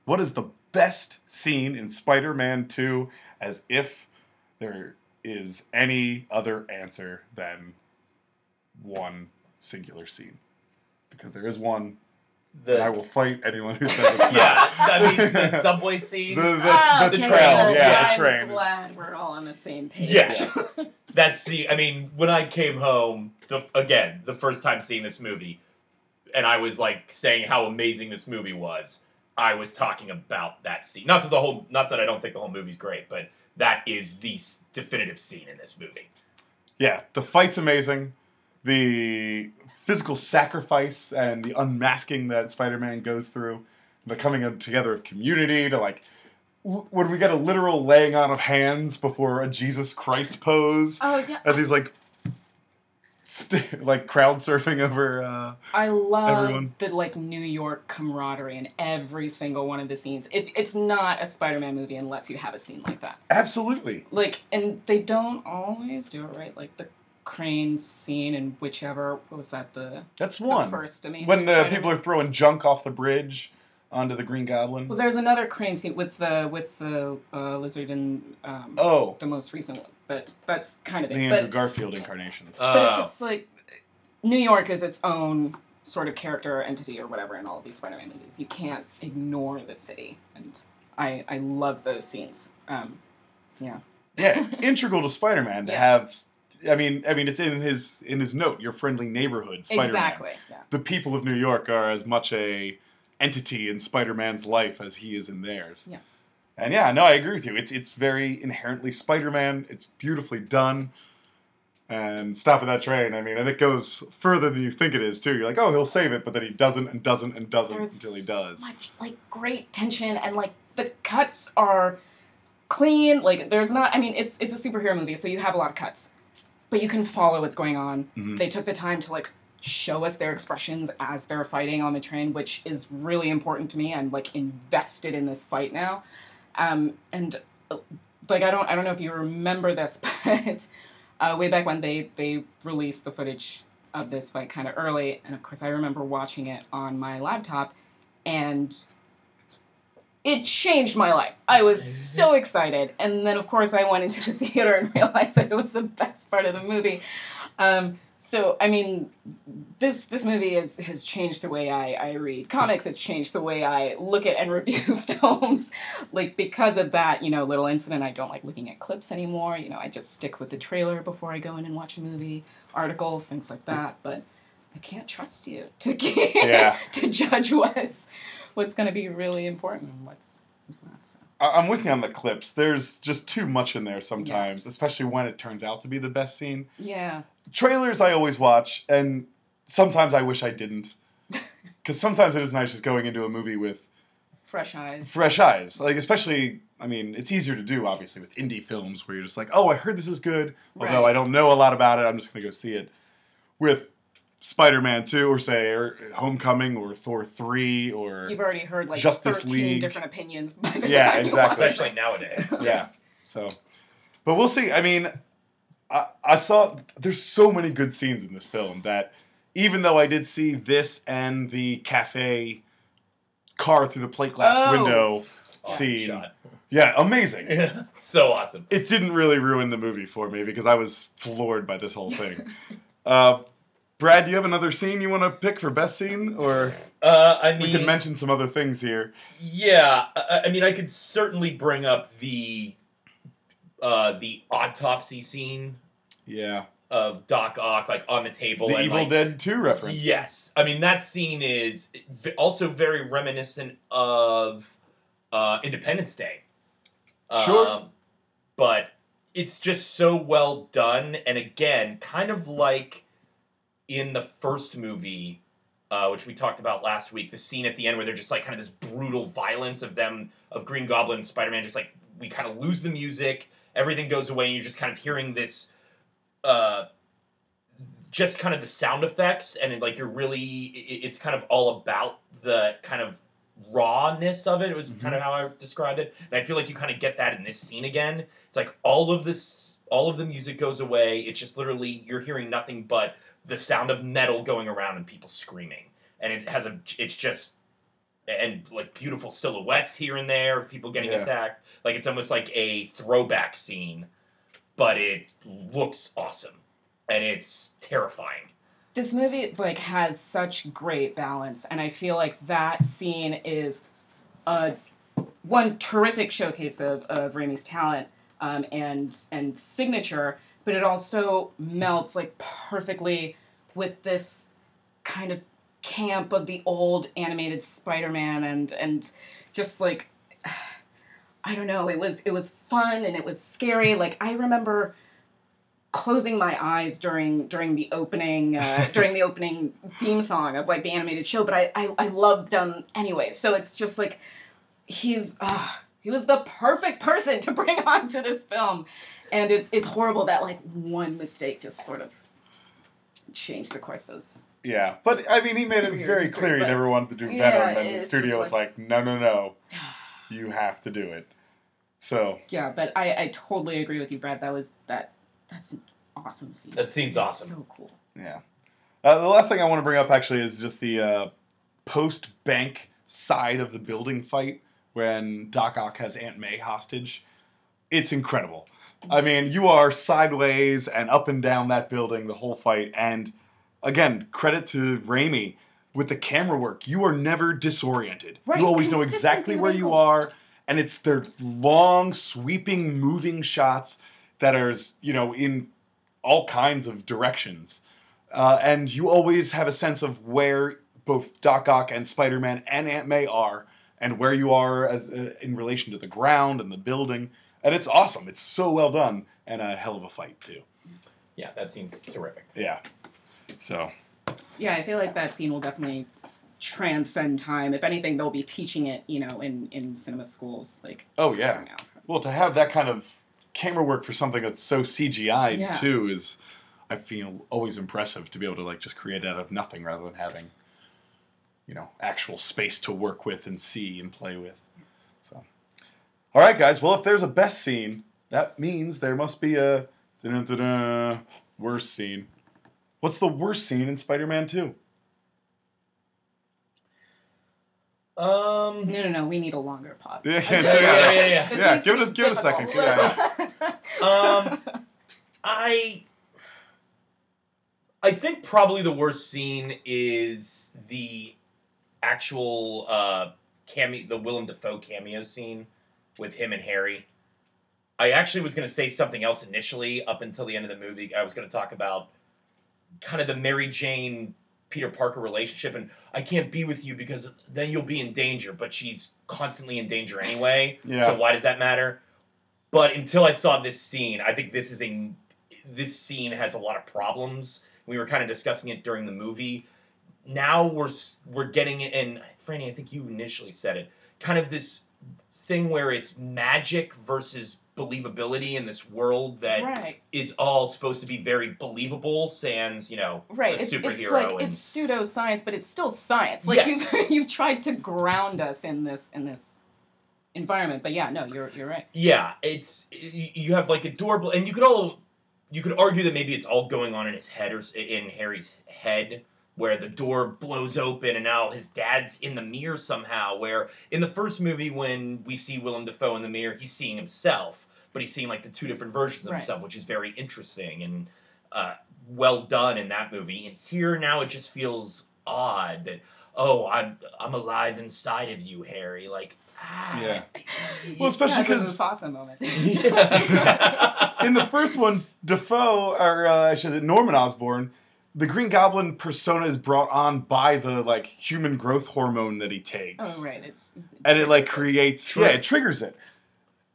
What is the best scene in Spider-Man 2? As if there is any other answer than one singular scene, because there is one. And I will fight anyone who says it's not. Yeah, I mean, the subway scene. The trail, the train. I'm glad we're all on the same page. Yes. That scene, I mean, when I came home, the first time seeing this movie, and I was, like, saying how amazing this movie was, I was talking about that scene. Not that I don't think the whole movie's great, but that is the definitive scene in this movie. Yeah, the fight's amazing. The physical sacrifice and the unmasking that Spider-Man goes through, the coming together of community, to like when we get a literal laying on of hands before a Jesus Christ pose. Oh yeah, as he's like crowd surfing over. I love everyone. The like New York camaraderie in every single one of the scenes. It's not a Spider-Man movie unless you have a scene like that. Absolutely. Like, and they don't always do it right. Like the Crane scene and whichever, what was that? That's one. The first Amazing Spider-Man. When the people are throwing junk off the bridge onto the Green Goblin. Well, there's another Crane scene with the lizard in the most recent one, but that's kind of it. The Andrew Garfield incarnations. But it's just like, New York is its own sort of character or entity or whatever in all of these Spider-Man movies. You can't ignore the city, and I love those scenes. Yeah, integral to Spider-Man to have... I mean, it's in his note, your friendly neighborhood, Spider-Man. Exactly. Yeah. The people of New York are as much a entity in Spider-Man's life as he is in theirs. Yeah. And yeah, no, I agree with you. It's very inherently Spider-Man. It's beautifully done. And stop at that train. I mean, and it goes further than you think it is, too. You're like, oh, he'll save it, but then he doesn't until he does. There's so much, like, great tension, and, like, the cuts are clean. Like, there's not... I mean, it's a superhero movie, so you have a lot of cuts. But you can follow what's going on. Mm-hmm. They took the time to, like, show us their expressions as they're fighting on the train, which is really important to me. I'm, like, invested in this fight now. I don't know if you remember this, but way back when they released the footage of this fight kind of early. And, of course, I remember watching it on my laptop. And it changed my life. I was so excited. And then, of course, I went into the theater and realized that it was the best part of the movie. So, I mean, this movie has changed the way I read comics. It's changed the way I look at and review films. Like, because of that, you know, little incident, I don't like looking at clips anymore. You know, I just stick with the trailer before I go in and watch a movie, articles, things like that. But I can't trust you to judge what's going to be really important and what's not. So I'm with you on the clips. There's just too much in there sometimes, especially when it turns out to be the best scene. Yeah. Trailers I always watch, and sometimes I wish I didn't. Because sometimes it is nice just going into a movie with... Fresh eyes. Like, especially, I mean, it's easier to do, obviously, with indie films where you're just like, oh, I heard this is good, although I don't know a lot about it, I'm just going to go see it. With Spider-Man 2 or Homecoming or Thor 3 or you've already heard like Justice 13 League. Different opinions by the time you watch. Especially nowadays. Yeah. So, but we'll see. I mean, I saw there's so many good scenes in this film that even though I did see this and the cafe car through the plate glass window scene. Shot. Yeah, amazing. Yeah, so awesome. It didn't really ruin the movie for me because I was floored by this whole thing. Brad, do you have another scene you want to pick for best scene? Or we can mention some other things here. Yeah, I mean, I could certainly bring up the autopsy scene. Yeah. Of Doc Ock, like, on the table. The Evil Dead 2 reference. Yes. I mean, that scene is also very reminiscent of Independence Day. Sure. But it's just so well done. And again, kind of like... in the first movie, which we talked about last week, the scene at the end where they're just like kind of this brutal violence of Green Goblin and Spider-Man, just like we kind of lose the music, everything goes away, and you're just kind of hearing this just kind of the sound effects, and it's kind of all about the kind of rawness of it. It was kind of how I described it, and I feel like you kind of get that in this scene again. It's like all of the music goes away. It's just literally you're hearing nothing but the sound of metal going around and people screaming, and it's just beautiful silhouettes here and there of people getting attacked. Like, it's almost like a throwback scene, but it looks awesome. And it's terrifying. This movie, has such great balance. And I feel like that scene is one terrific showcase of Raimi's talent and signature. But it also melts, perfectly with this kind of camp of the old animated Spider-Man and just, I don't know, it was fun and it was scary. I remember closing my eyes during the opening theme song of the animated show, but I loved them anyway. So it's just he was the perfect person to bring on to this film, and it's horrible that one mistake just sort of changed the course of. Yeah, but I mean, he made it very clear he never wanted to do Venom, and the studio was no, you have to do it. So yeah, but I totally agree with you, Brad. That's an awesome scene. That scene's awesome. So cool. Yeah. The last thing I want to bring up, actually, is just the post-bank side of the building fight when Doc Ock has Aunt May hostage. It's incredible. I mean, you are sideways and up and down that building the whole fight. And, again, credit to Raimi with the camera work. You are never disoriented. Right. You always know exactly where you are. And it's their long, sweeping, moving shots that are, in all kinds of directions. And you always have a sense of where both Doc Ock and Spider-Man and Aunt May are, and where you are as in relation to the ground and the building. And it's awesome. It's so well done, and a hell of a fight, too. Yeah, that scene's terrific. Yeah. So. Yeah, I feel like that scene will definitely transcend time. If anything, they'll be teaching it, in cinema schools. Oh, yeah. Now. Well, to have that kind of camera work for something that's so CGI too is, I feel, always impressive to be able to just create out of nothing rather than having, actual space to work with and see and play with. So, all right, guys. Well, if there's a best scene, that means there must be a worst scene. What's the worst scene in Spider-Man 2? No, we need a longer pause. Yeah. Give it a second. I think probably the worst scene is the actual the Willem Dafoe cameo scene with him and Harry. I actually was going to say something else initially up until the end of the movie. I was going to talk about kind of the Mary Jane Peter Parker relationship, and I can't be with you because then you'll be in danger, but she's constantly in danger anyway, so why does that matter? But until I saw this scene, I think this scene has a lot of problems. We were kind of discussing it during the movie. Now we're getting it, and Franny, I think you initially said it, kind of this thing where it's magic versus believability in this world that is all supposed to be very believable, sans, a superhero. It's it's pseudoscience, but it's still science. You've tried to ground us in this environment, but you're right. Yeah, it's you have a door, and you could argue that maybe it's all going on in his head or in Harry's head, where the door blows open and now his dad's in the mirror somehow, where in the first movie when we see Willem Dafoe in the mirror, he's seeing himself, but he's seeing the two different versions of himself, which is very interesting and well done in that movie. And here now it just feels odd that, I'm alive inside of you, Harry. Yeah. Well, especially because... Yeah, it's an Mufasa moment. In the first one, Dafoe, or I should say Norman Osborn, the Green Goblin persona is brought on by the, human growth hormone that he takes. Oh, right. It triggers it.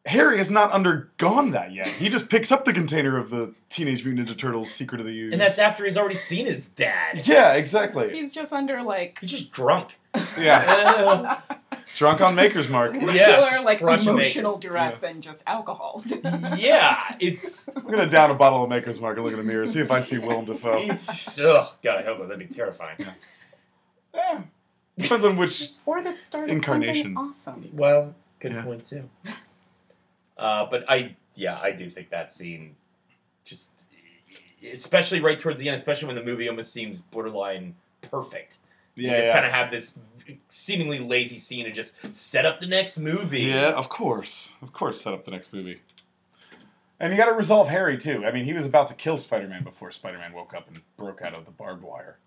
Harry has not undergone that yet. He just picks up the container of the Teenage Mutant Ninja Turtles Secret of the Ooze. And that's after he's already seen his dad. Yeah, exactly. He's just under, He's just drunk. Yeah. Drunk on Maker's Mark. Yeah, like emotional duress and just alcohol. Yeah, it's. I'm gonna down a bottle of Maker's Mark and look in the mirror, see if I see Willem Dafoe. Oh God, I hope not. That'd be terrifying. Yeah. Depends on which. Or the start of something awesome. Well, good point too. But I do think that scene, just especially right towards the end, especially when the movie almost seems borderline perfect. Yeah, just kind of have this seemingly lazy scene and just set up the next movie. Yeah, of course, set up the next movie. And you got to resolve Harry too. I mean, he was about to kill Spider-Man before Spider-Man woke up and broke out of the barbed wire.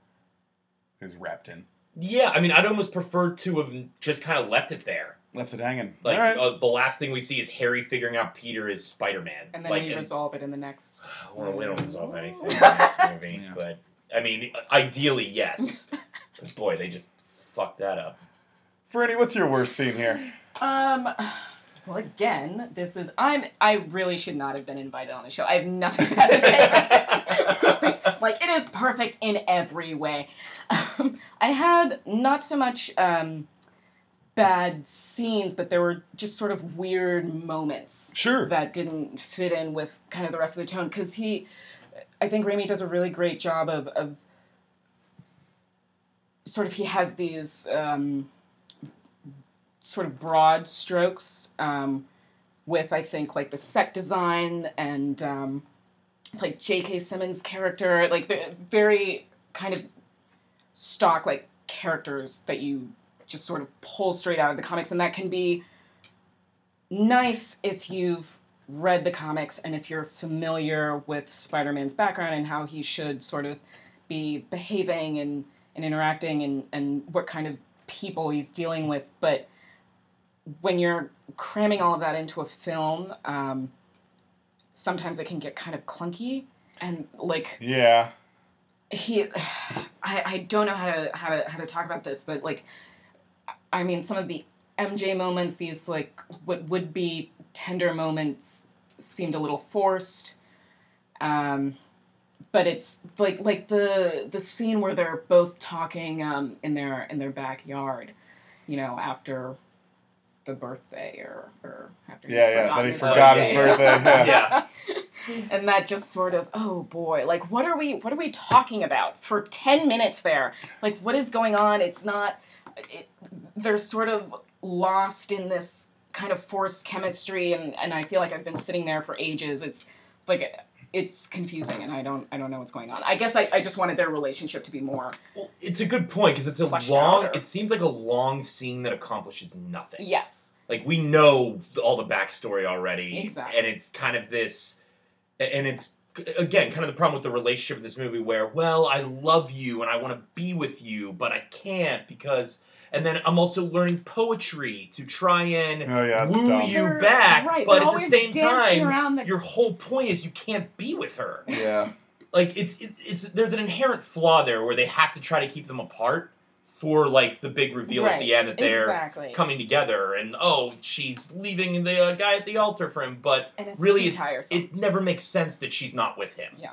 He was wrapped in. Yeah, I mean, I'd almost prefer to have just kind of left it there. Left it hanging. Like, right. The last thing we see is Harry figuring out Peter is Spider-Man. And then like, we resolve it in the next... Well, we don't resolve anything in this movie, but... I mean, ideally, yes. But boy, they just fucked that up. Franny, what's your worst scene here? Well, again, this is... I really should not have been invited on the show. I have nothing to say about this. Like, it is perfect in every way. I had not so much... bad scenes, but there were just sort of weird moments that didn't fit in with kind of the rest of the tone. Because I think Raimi does a really great job of sort of, he has these sort of broad strokes with, I think, like the set design and like J.K. Simmons' character, like the very kind of stock, like characters that you just sort of pull straight out of the comics, and that can be nice if you've read the comics and if you're familiar with Spider-Man's background and how he should sort of be behaving and interacting and what kind of people he's dealing with. But when you're cramming all of that into a film, sometimes it can get kind of clunky and like... Yeah. I don't know how to talk about this, but like... I mean, some of the MJ moments, these, like, what would be tender moments seemed a little forced. But it's, like the scene where they're both talking in their backyard, you know, after the birthday or after he's forgotten his birthday. Yeah. And that just sort of, oh boy, like, what are we talking about for 10 minutes there? Like, what is going on? It's not... They're sort of lost in this kind of forced chemistry, and I feel like I've been sitting there for ages. It's like it's confusing, and I don't know what's going on. I guess I just wanted their relationship to be more. Well, it's a good point because it's a long. It seems like a long scene that accomplishes nothing. Yes, like we know all the backstory already, exactly, and it's kind of this, and it's. Again, kind of the problem with the relationship in this movie where, well, I love you and I want to be with you, but I can't because... And then I'm also learning poetry to try and woo you back, right, but at the same time, your whole point is you can't be with her. Yeah. Like, it's there's an inherent flaw there where they have to try to keep them apart for, like, the big reveal at the end that they're coming together and, oh, she's leaving the guy at the altar for him, but really it never makes sense that she's not with him. Yeah.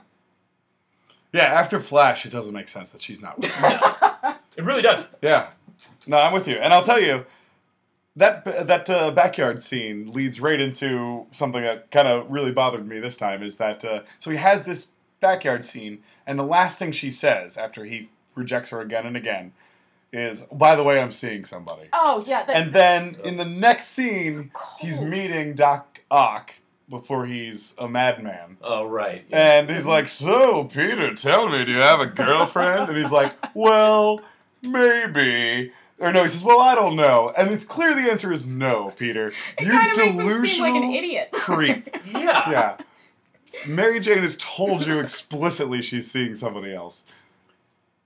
Yeah, after Flash, it doesn't make sense that she's not with him. It really does. Yeah. No, I'm with you. And I'll tell you, that backyard scene leads right into something that kind of really bothered me this time, is that, so he has this backyard scene, and the last thing she says after he rejects her again and again is, by the way, I'm seeing somebody. Oh, yeah. And then in the next scene, he's meeting Doc Ock before he's a madman. Oh, right. Yeah. And he's like, so, Peter, tell me, do you have a girlfriend? And he's like, well, maybe. Or no, he says, well, I don't know. And it's clear the answer is no, Peter. You delusional seem like an idiot. Creep. Yeah. Mary Jane has told you explicitly she's seeing somebody else.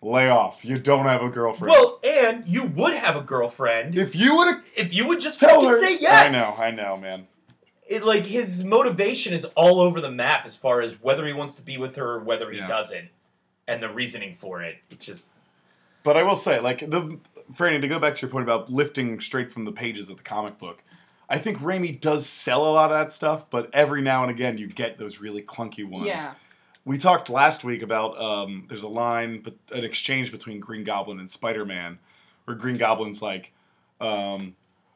Lay off. You don't have a girlfriend. Well, and you would have a girlfriend. If you would just fucking say yes. I know, man. It, like, his motivation is all over the map as far as whether he wants to be with her or whether he doesn't. And the reasoning for it. It just... But I will say, like, Franny, to go back to your point about lifting straight from the pages of the comic book, I think Raimi does sell a lot of that stuff, but every now and again you get those really clunky ones. Yeah. We talked last week about there's a line, an exchange between Green Goblin and Spider-Man, where Green Goblin's like,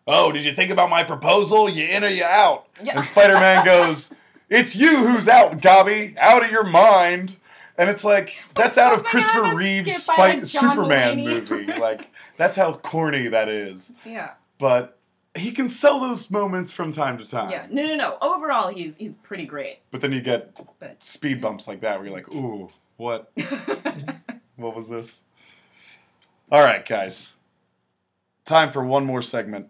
oh, did you think about my proposal? You in or you out? Yeah. And Spider-Man goes, it's you who's out, Gobby. Out of your mind. And it's like, that's out of Christopher Reeve's Superman movie. Like, that's how corny that is. Yeah. But he can sell those moments from time to time. Yeah. No. Overall, he's pretty great. But then you get speed bumps like that where you're like, ooh, what? What was this? All right, guys. Time for one more segment.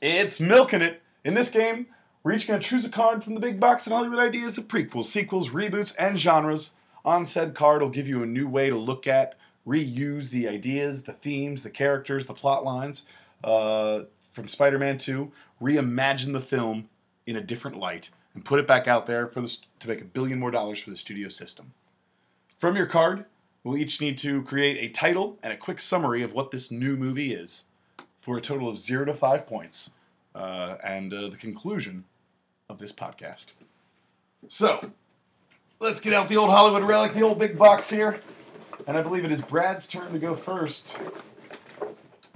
It's milking it. In this game, we're each going to choose a card from the big box of Hollywood ideas of prequels, sequels, reboots, and genres. On said card will give you a new way to look at, reuse the ideas, the themes, the characters, the plot lines from Spider-Man 2, reimagine the film in a different light, and put it back out there for to make $1 billion more for the studio system. From your card, we'll each need to create a title and a quick summary of what this new movie is, for a total of 0 to 5 points, and the conclusion of this podcast. So, let's get out the old Hollywood relic, the old big box here. And I believe it is Brad's turn to go first.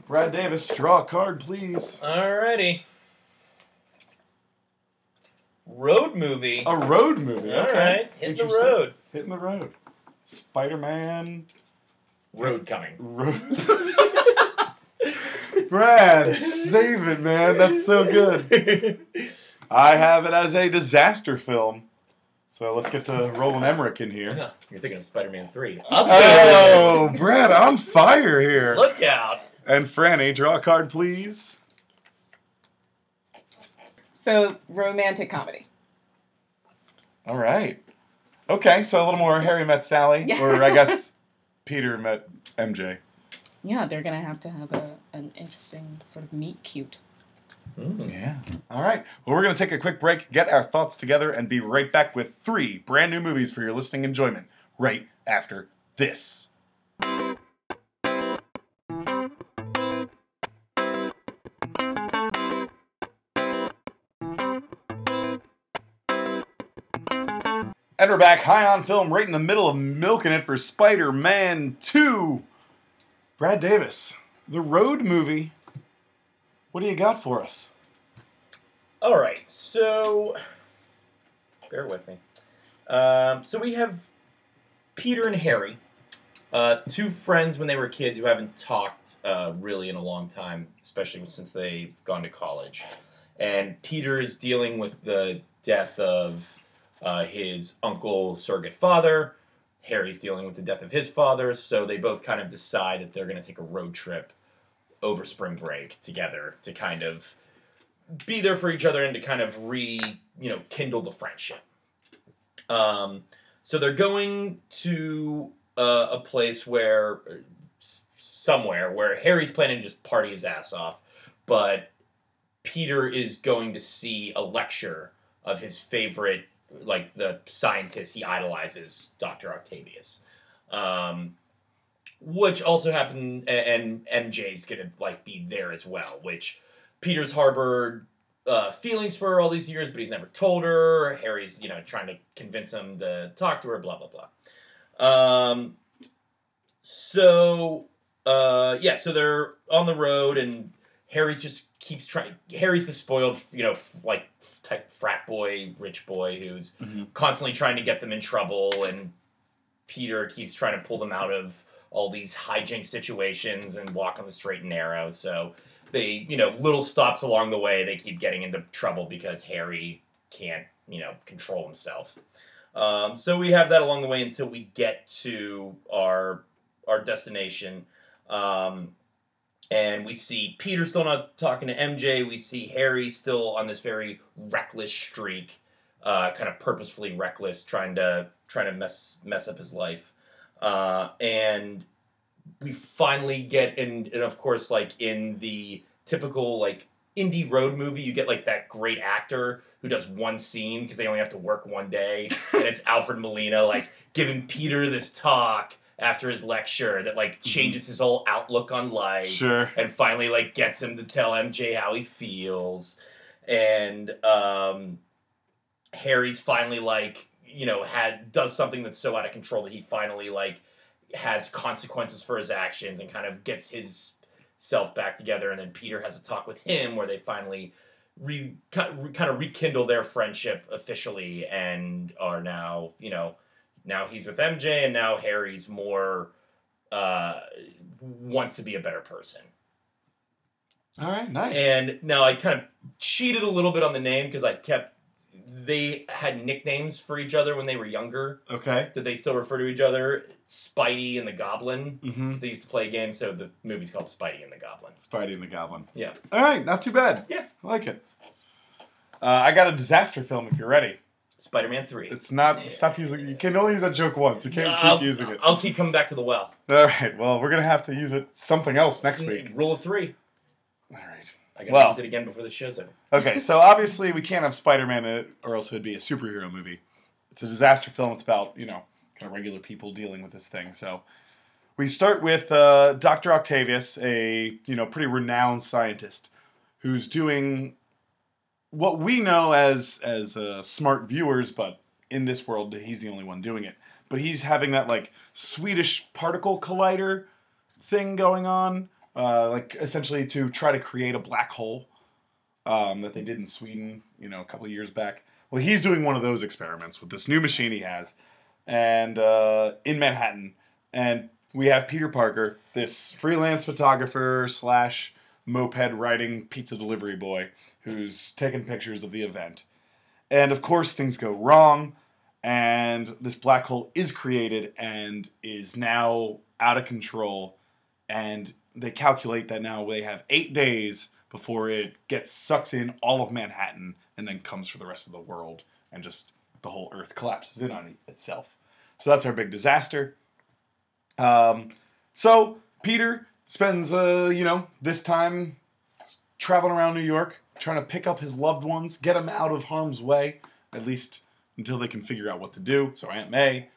Brad Davis, draw a card, please. Alrighty. Road movie. A road movie, okay. Alright, hitting the road. Hitting the road. Spider-Man. Road coming. Brad, save it, man. That's so good. I have it as a disaster film. So let's get to Roland Emmerich in here. Huh. You're thinking of Spider-Man 3. Oh, Brad, on fire here. Look out. And Franny, draw a card, please. So, romantic comedy. All right. Okay, so a little more Harry Met Sally. Yeah. Or I guess Peter met MJ. Yeah, they're going to have an interesting sort of meet-cute. Ooh. Yeah. All right. Well, we're going to take a quick break, get our thoughts together, and be right back with 3 brand new movies for your listening enjoyment right after this. And we're back, High on Film, right in the middle of milking it for Spider-Man 2. Brad Davis, the road movie. What do you got for us? All right, so bear with me. So we have Peter and Harry, two friends when they were kids who haven't talked really in a long time, especially since they've gone to college. And Peter is dealing with the death of his uncle, surrogate father. Harry's dealing with the death of his father, so they both kind of decide that they're going to take a road trip over spring break together to kind of be there for each other and to kind of kindle the friendship. So they're going to a place somewhere where Harry's planning to just party his ass off, but Peter is going to see a lecture of his favorite, like the scientist he idolizes, Dr. Octavius. Which also happened, and MJ's gonna be there as well, which Peter's harbored feelings for all these years, but he's never told her. Harry's, trying to convince him to talk to her, blah, blah, blah. So they're on the road, and Harry's just keeps trying. Harry's the spoiled, type frat boy, rich boy who's constantly trying to get them in trouble, and Peter keeps trying to pull them out of all these hijink situations and walk on the straight and narrow. So they, little stops along the way, they keep getting into trouble because Harry can't, control himself. So we have that along the way until we get to our destination. And we see Peter still not talking to MJ. We see Harry still on this very reckless streak, kind of purposefully reckless, trying to mess up his life. And we finally get in, and of course, in the typical, indie road movie, you get, that great actor who does one scene because they only have to work one day, and it's Alfred Molina, giving Peter this talk after his lecture that, changes his whole outlook on life. Sure. And finally, gets him to tell MJ how he feels. And, Harry's finally, does something that's so out of control that he finally, has consequences for his actions and kind of gets his self back together. And then Peter has a talk with him where they finally kind of rekindle their friendship officially and are now, you know, now he's with MJ and now Harry's more, wants to be a better person. All right, nice. And now I kind of cheated a little bit on the name because I kept, they had nicknames for each other when they were younger. Okay. That they still refer to each other. Spidey and the Goblin. Mm-hmm. Because they used to play a game, so the movie's called Spidey and the Goblin. Spidey and the Goblin. Yeah. All right, not too bad. Yeah. I like it. I got a disaster film if you're ready. Spider-Man 3. It's not... Stop using... You can only use that joke once. You can't keep using it. I'll keep coming back to the well. All right. Well, we're going to have to use it something else next week. Rule of three. All right. I got to use it again before the show's over. Okay. So, obviously, we can't have Spider-Man in it, or else it'd be a superhero movie. It's a disaster film. It's about, you know, kind of regular people dealing with this thing. So, we start with Dr. Octavius, a, you know, pretty renowned scientist who's doing... what we know as smart viewers, but in this world, he's the only one doing it. But he's having that, like, Swedish particle collider thing going on, like, essentially to try to create a black hole that they did in Sweden, you know, a couple of years back. Well, he's doing one of those experiments with this new machine he has, and in Manhattan. And we have Peter Parker, this freelance photographer slash moped riding pizza delivery boy, who's taking pictures of the event. And of course things go wrong, and this black hole is created and is now out of control, and they calculate that now they have 8 days before it sucks in all of Manhattan and then comes for the rest of the world, and just the whole earth collapses in on itself. So that's our big disaster. So Peter spends, you know, this time traveling around New York, trying to pick up his loved ones, get them out of harm's way, at least until they can figure out what to do. So Aunt May,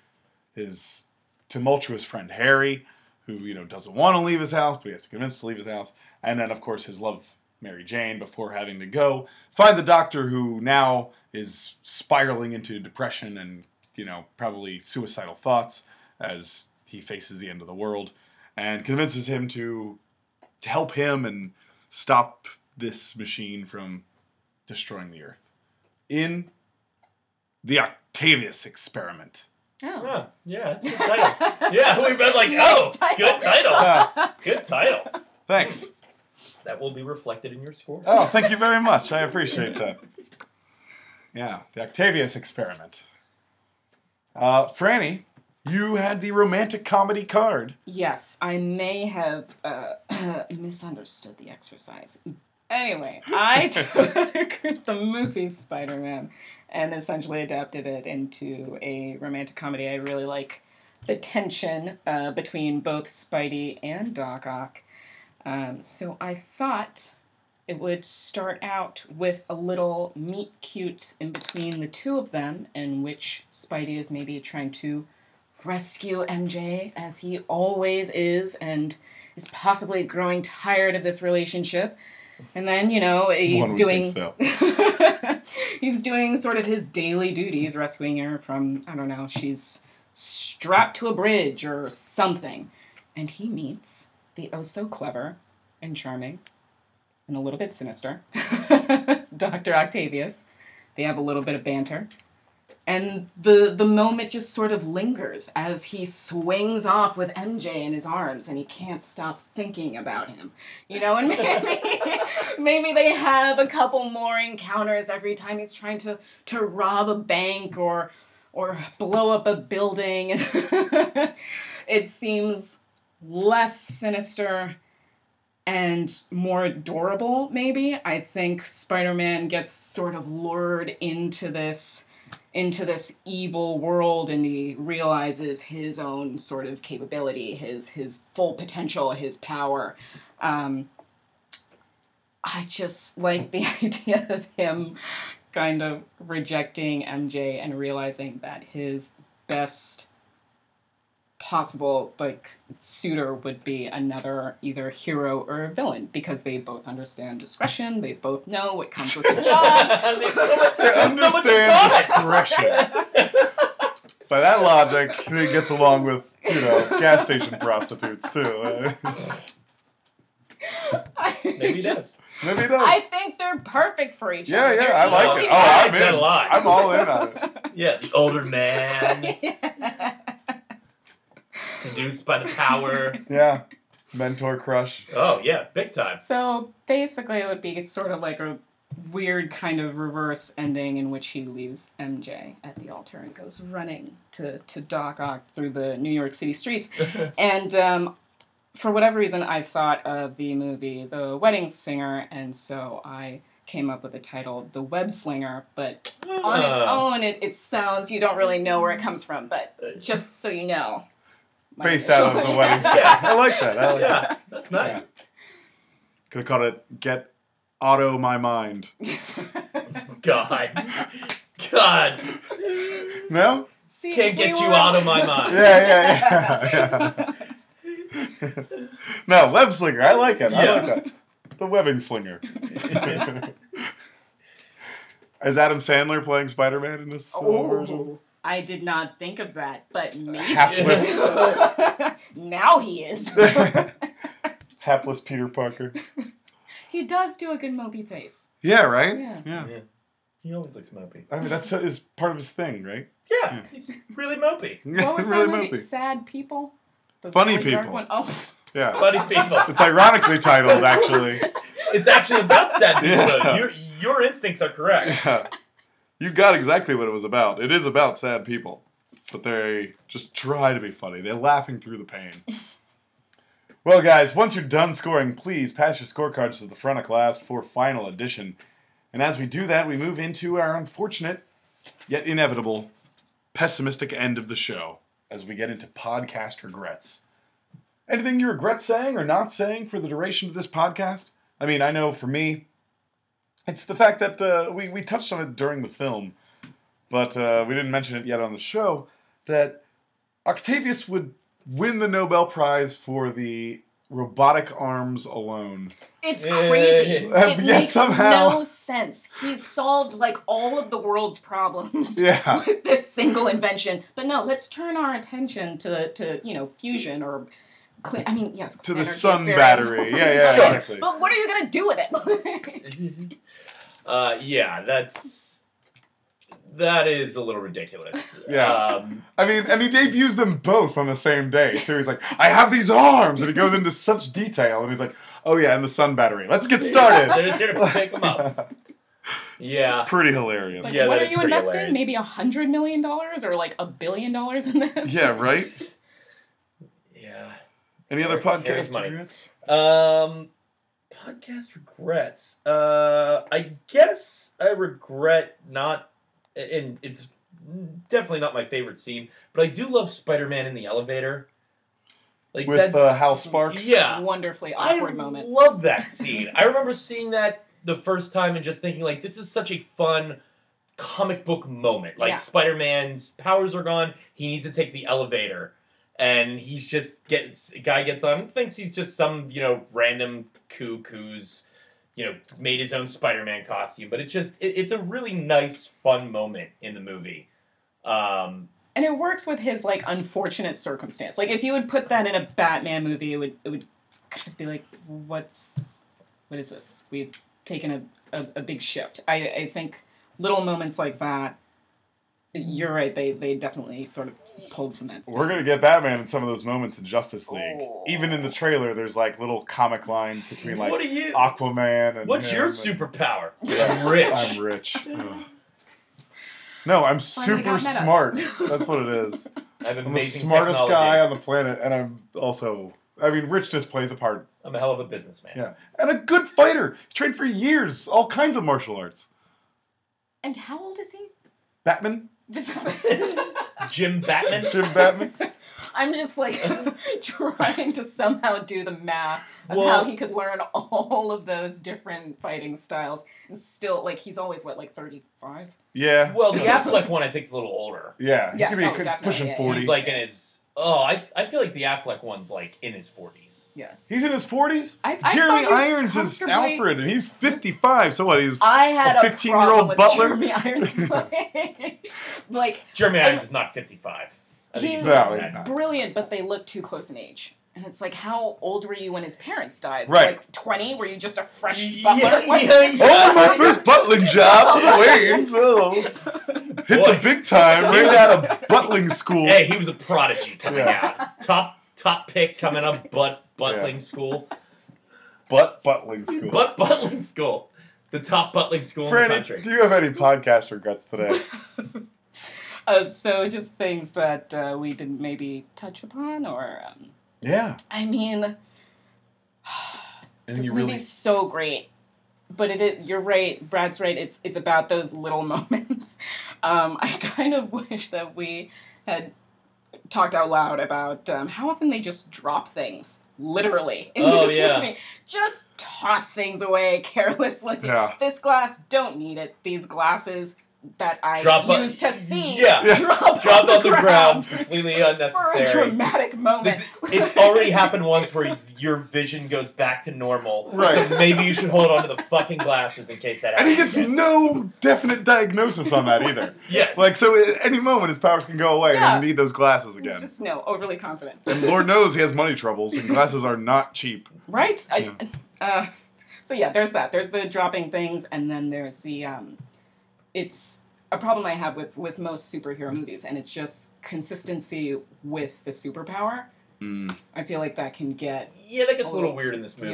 his tumultuous friend Harry, who, you know, doesn't want to leave his house, but he has to convince to leave his house. And then, of course, his love, Mary Jane, before having to go. Find the doctor, who now is spiraling into depression and, you know, probably suicidal thoughts as he faces the end of the world. And convinces him to help him and stop this machine from destroying the Earth in the Octavius experiment. Oh. Oh yeah, that's a good title. Yeah, we've been like, oh, nice title. Good title. Good title. Thanks. That will be reflected in your score. Oh, thank you very much. I appreciate that. Yeah, the Octavius experiment. Franny, you had the romantic comedy card. Yes, I may have misunderstood the exercise. Anyway, I took the movie Spider-Man and essentially adapted it into a romantic comedy. I really like the tension between both Spidey and Doc Ock. So I thought it would start out with a little meet-cute in between the two of them, in which Spidey is maybe trying to rescue MJ, as he always is, and is possibly growing tired of this relationship. And then, you know, he's doing... So. He's doing sort of his daily duties, rescuing her from, I don't know, she's strapped to a bridge or something. And he meets the oh-so-clever and charming, and a little bit sinister, Dr. Octavius. They have a little bit of banter. And the moment just sort of lingers as he swings off with MJ in his arms and he can't stop thinking about him. You know, and maybe they have a couple more encounters every time he's trying to rob a bank or blow up a building. It seems less sinister and more adorable, maybe. I think Spider-Man gets sort of lured into this evil world, and he realizes his own sort of capability, his full potential, his power. I just like the idea of him kind of rejecting MJ and realizing that his best possible, like, suitor would be another either hero or villain, because they both understand discretion, they both know what comes with the job. They understand discretion. By that logic, it gets along with, you know, gas station prostitutes, too. Maybe that's... Maybe it does. I think they're perfect for each other. Yeah, I like it. Oh, I like that a lot. I'm all in on it. Yeah, the older man. Yeah. Seduced by the power. Yeah. Mentor crush. Oh, yeah. Big time. So, basically, it would be sort of like a weird kind of reverse ending in which he leaves MJ at the altar and goes running to Doc Ock through the New York City streets. And, for whatever reason, I thought of the movie The Wedding Singer, and so I came up with the title The Web Slinger, but on its own, it sounds, you don't really know where it comes from, but just so you know. Based out of The Wedding Singer. Yeah. I like that. Yeah, that's nice. Yeah. Could have called it Get Auto My Mind. God. No? See, can't get you out of my mind. Yeah. No, web slinger. I like it. I like that. The webbing slinger. Is Adam Sandler playing Spider-Man in this version? I did not think of that, but maybe. Now he is. Hapless Peter Parker. He does do a good mopey face. Yeah, right? Yeah. He always looks mopey. I mean, that's is part of his thing, right? Yeah, he's really mopey. What was really that movie? Mopey. Sad People? Funny People. Oh. Yeah. Funny People. It's ironically titled, actually. It's actually about sad people, though. Your instincts are correct. Yeah. You got exactly what it was about. It is about sad people. But they just try to be funny. They're laughing through the pain. Well, guys, once you're done scoring, please pass your scorecards to the front of class for final edition. And as we do that, we move into our unfortunate, yet inevitable, pessimistic end of the show. As we get into podcast regrets. Anything you regret saying or not saying for the duration of this podcast? I mean, I know for me, it's the fact that we touched on it during the film, but we didn't mention it yet on the show, that Octavius would win the Nobel Prize for the robotic arms alone. It's crazy. It makes no sense. He's solved like all of the world's problems with this single invention. But no, let's turn our attention to fusion or to the sun spirit. Battery. Yeah, sure. Exactly. But what are you gonna do with it? That is a little ridiculous. Yeah. I mean, and he debuts them both on the same day, too. He's like, I have these arms! And he goes into such detail, and he's like, oh yeah, and the sun battery. Let's get started! They're just here to pick them up. Yeah. It's pretty hilarious. It's like, what are you investing? Hilarious. Maybe $100 million or like $1 billion in this? Yeah, right? Yeah. Any other podcast regrets? Podcast regrets? I guess I regret not... And it's definitely not my favorite scene, but I do love Spider-Man in the elevator. Like with Hal Sparks? Yeah. Wonderfully awkward moment. I love that scene. I remember seeing that the first time and just thinking, like, this is such a fun comic book moment. Like, Spider-Man's powers are gone, he needs to take the elevator. And he's just, gets on and thinks he's just some, random cuckoo's. Made his own Spider-Man costume. But it's a really nice, fun moment in the movie. And it works with his, unfortunate circumstance. Like, if you would put that in a Batman movie, it would kind of be like, what is this? We've taken a big shift. I think little moments like that, you're right, they definitely sort of pulled from that scene. We're going to get Batman in some of those moments in Justice League. Oh. Even in the trailer, there's little comic lines between Aquaman and... What's your superpower? I'm rich. No, I'm super smart. That's what it is. I'm the smartest guy on the planet, and I'm also... I mean, richness plays a part. I'm a hell of a businessman. Yeah. And a good fighter. He trained for years, all kinds of martial arts. And how old is he? Batman? Jim Batman? I'm just trying to somehow do the math of how he could learn all of those different fighting styles and still he's always 35? Yeah. Well, the Affleck one I think is a little older. Yeah. He could be pushing 40. He's in his I feel like the Affleck one's in his 40s. Yeah. He's in his 40s? Jeremy Irons is Alfred, and he's 55. So what? He's a 15-year-old butler? Jeremy Irons playing. Jeremy Irons is not 55. He's brilliant, but they look too close in age. And it's like, how old were you when his parents died? Right. Like 20? Were you just a fresh butler? Yeah. Oh, my first butling job. Hit the big time. Right out of butling school. Hey, he was a prodigy coming out. Top pick coming up, butling school. Butling school. The top butling school in the country. Do you have any podcast regrets today? So just things that we didn't maybe touch upon, or... yeah. I mean, this movie's so great. But it is, you're right, Brad's right, it's about those little moments. I kind of wish that we had... talked out loud about how often they just drop things, literally. In this movie. Just toss things away carelessly. Yeah. This glass, don't need it. These glasses that I used to see drop on the ground. Completely unnecessary. For a dramatic moment. It's already happened once where your vision goes back to normal. Right. So maybe you should hold on to the fucking glasses in case that happens. And he gets no definite diagnosis on that either. Yes. So at any moment his powers can go away and you need those glasses again. He's just overly confident. And Lord knows he has money troubles and glasses are not cheap. Right? Yeah. So there's that. There's the dropping things, and then there's the... it's a problem I have with most superhero movies, and it's just consistency with the superpower. Mm. I feel like that can get... Yeah, that gets a little weird in this movie.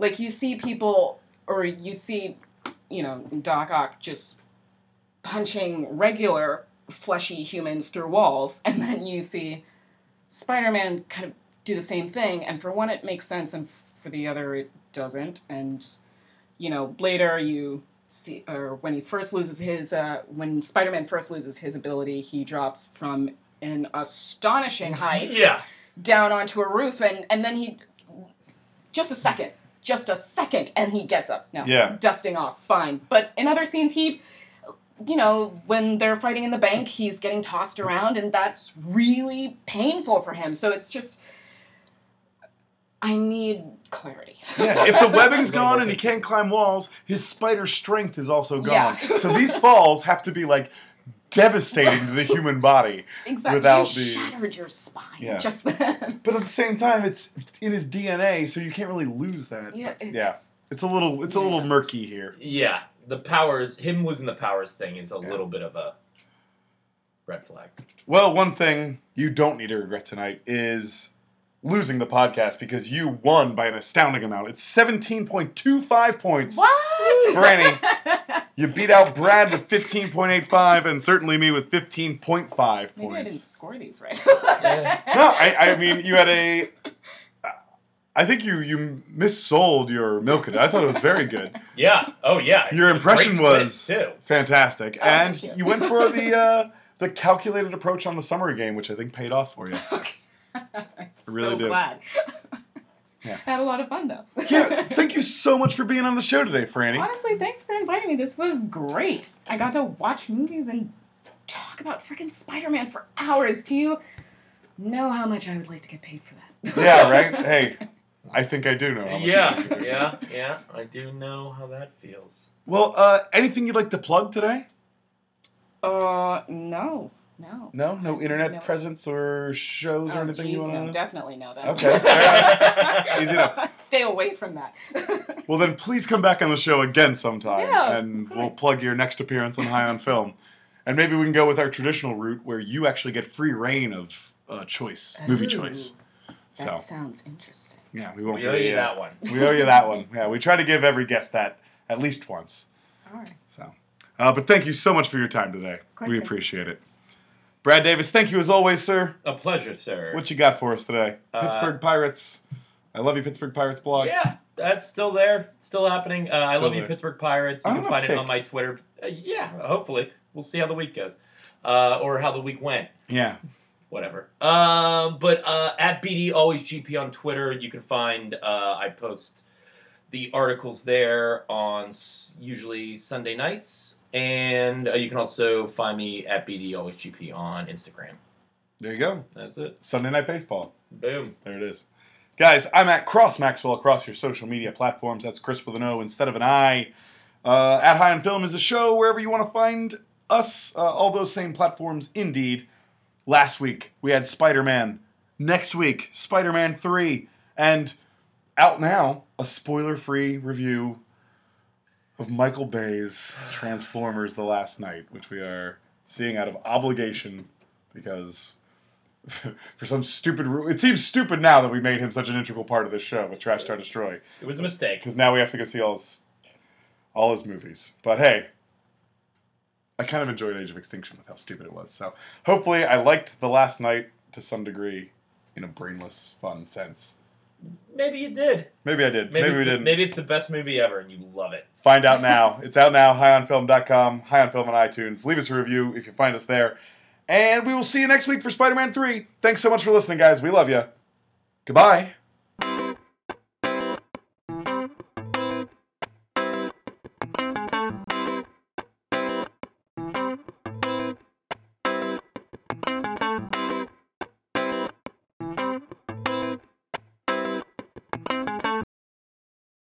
Yeah. You see people, or you see, Doc Ock just punching regular fleshy humans through walls, and then you see Spider-Man kind of do the same thing, and for one it makes sense, and for the other it doesn't, and, later you... See, or when he first loses his, when Spider-Man first loses his ability, he drops from an astonishing height down onto a roof, and then he, just a second, and he gets up. Now, dusting off, fine. But in other scenes, he, when they're fighting in the bank, he's getting tossed around, and that's really painful for him. So it's just, I need clarity. Yeah, if the webbing's gone and he can't climb walls, his spider strength is also gone. Yeah. So these falls have to be devastating to the human body. Exactly. Without you shattered your spine just then. But at the same time, it's in his DNA, so you can't really lose that. Yeah, it's a little murky here. Yeah, the powers, him losing the powers thing is a little bit of a red flag. Well, one thing you don't need to regret tonight is losing the podcast, because you won by an astounding amount. It's 17.25 points. What? Franny, you beat out Brad with 15.85 and certainly me with 15.5 points. Maybe I didn't score these right. No, I mean, you had a... I think you missold your milk. I thought it was very good. Yeah. Oh, yeah. Your impression was fantastic. Oh, and you went for the calculated approach on the summary game, which I think paid off for you. Okay. I'm really glad. Yeah. I had a lot of fun, though. Yeah, thank you so much for being on the show today, Franny. Honestly, thanks for inviting me. This was great. I got to watch movies and talk about freaking Spider-Man for hours. Do you know how much I would like to get paid for that? Yeah, right? Hey, I think I do know how much. Yeah, I do know how that feels. Well, anything you'd like to plug today? No. No internet presence or shows or anything you want to... definitely know that. Okay. Right. Easy enough. Stay away from that. Well, then please come back on the show again sometime, and we'll plug your next appearance on High on Film. And maybe we can go with our traditional route where you actually get free reign of movie choice. That sounds interesting. Yeah, we owe you that one. We owe you that one. Yeah, we try to give every guest that at least once. All right. So, but thank you so much for your time today. We appreciate it. Brad Davis, thank you as always, sir. A pleasure, sir. What you got for us today? Pittsburgh Pirates. I love you, Pittsburgh Pirates blog. Yeah, that's still there. Still happening. I love you, Pittsburgh Pirates. You can find it on my Twitter. Hopefully. We'll see how the week goes. Or how the week went. Yeah. Whatever. But at BD, always GP on Twitter. You can find, I post the articles there on usually Sunday nights. And you can also find me at BDAlwaysGP on Instagram. There you go. That's it. Sunday Night Baseball. Boom. There it is. Guys, I'm at Cross Maxwell across your social media platforms. That's Chris with an O instead of an I. At High on Film is the show, wherever you want to find us. All those same platforms, indeed. Last week, we had Spider-Man. Next week, Spider-Man 3. And out now, a spoiler-free review of Michael Bay's Transformers The Last Knight, which we are seeing out of obligation because... for some stupid rule. It seems stupid now that we made him such an integral part of this show with Trash Star Destroy. It was a mistake. Because now we have to go see all his movies. But hey, I kind of enjoyed Age of Extinction with how stupid it was. So hopefully I liked The Last Knight to some degree in a brainless, fun sense. Maybe you did. Maybe I did. Maybe we didn't. Maybe it's the best movie ever and you love it. Find out now. It's out now. HighOnFilm.com. High on Film on iTunes. Leave us a review if you find us there. And we will see you next week for Spider-Man 3. Thanks so much for listening, guys. We love you. Goodbye.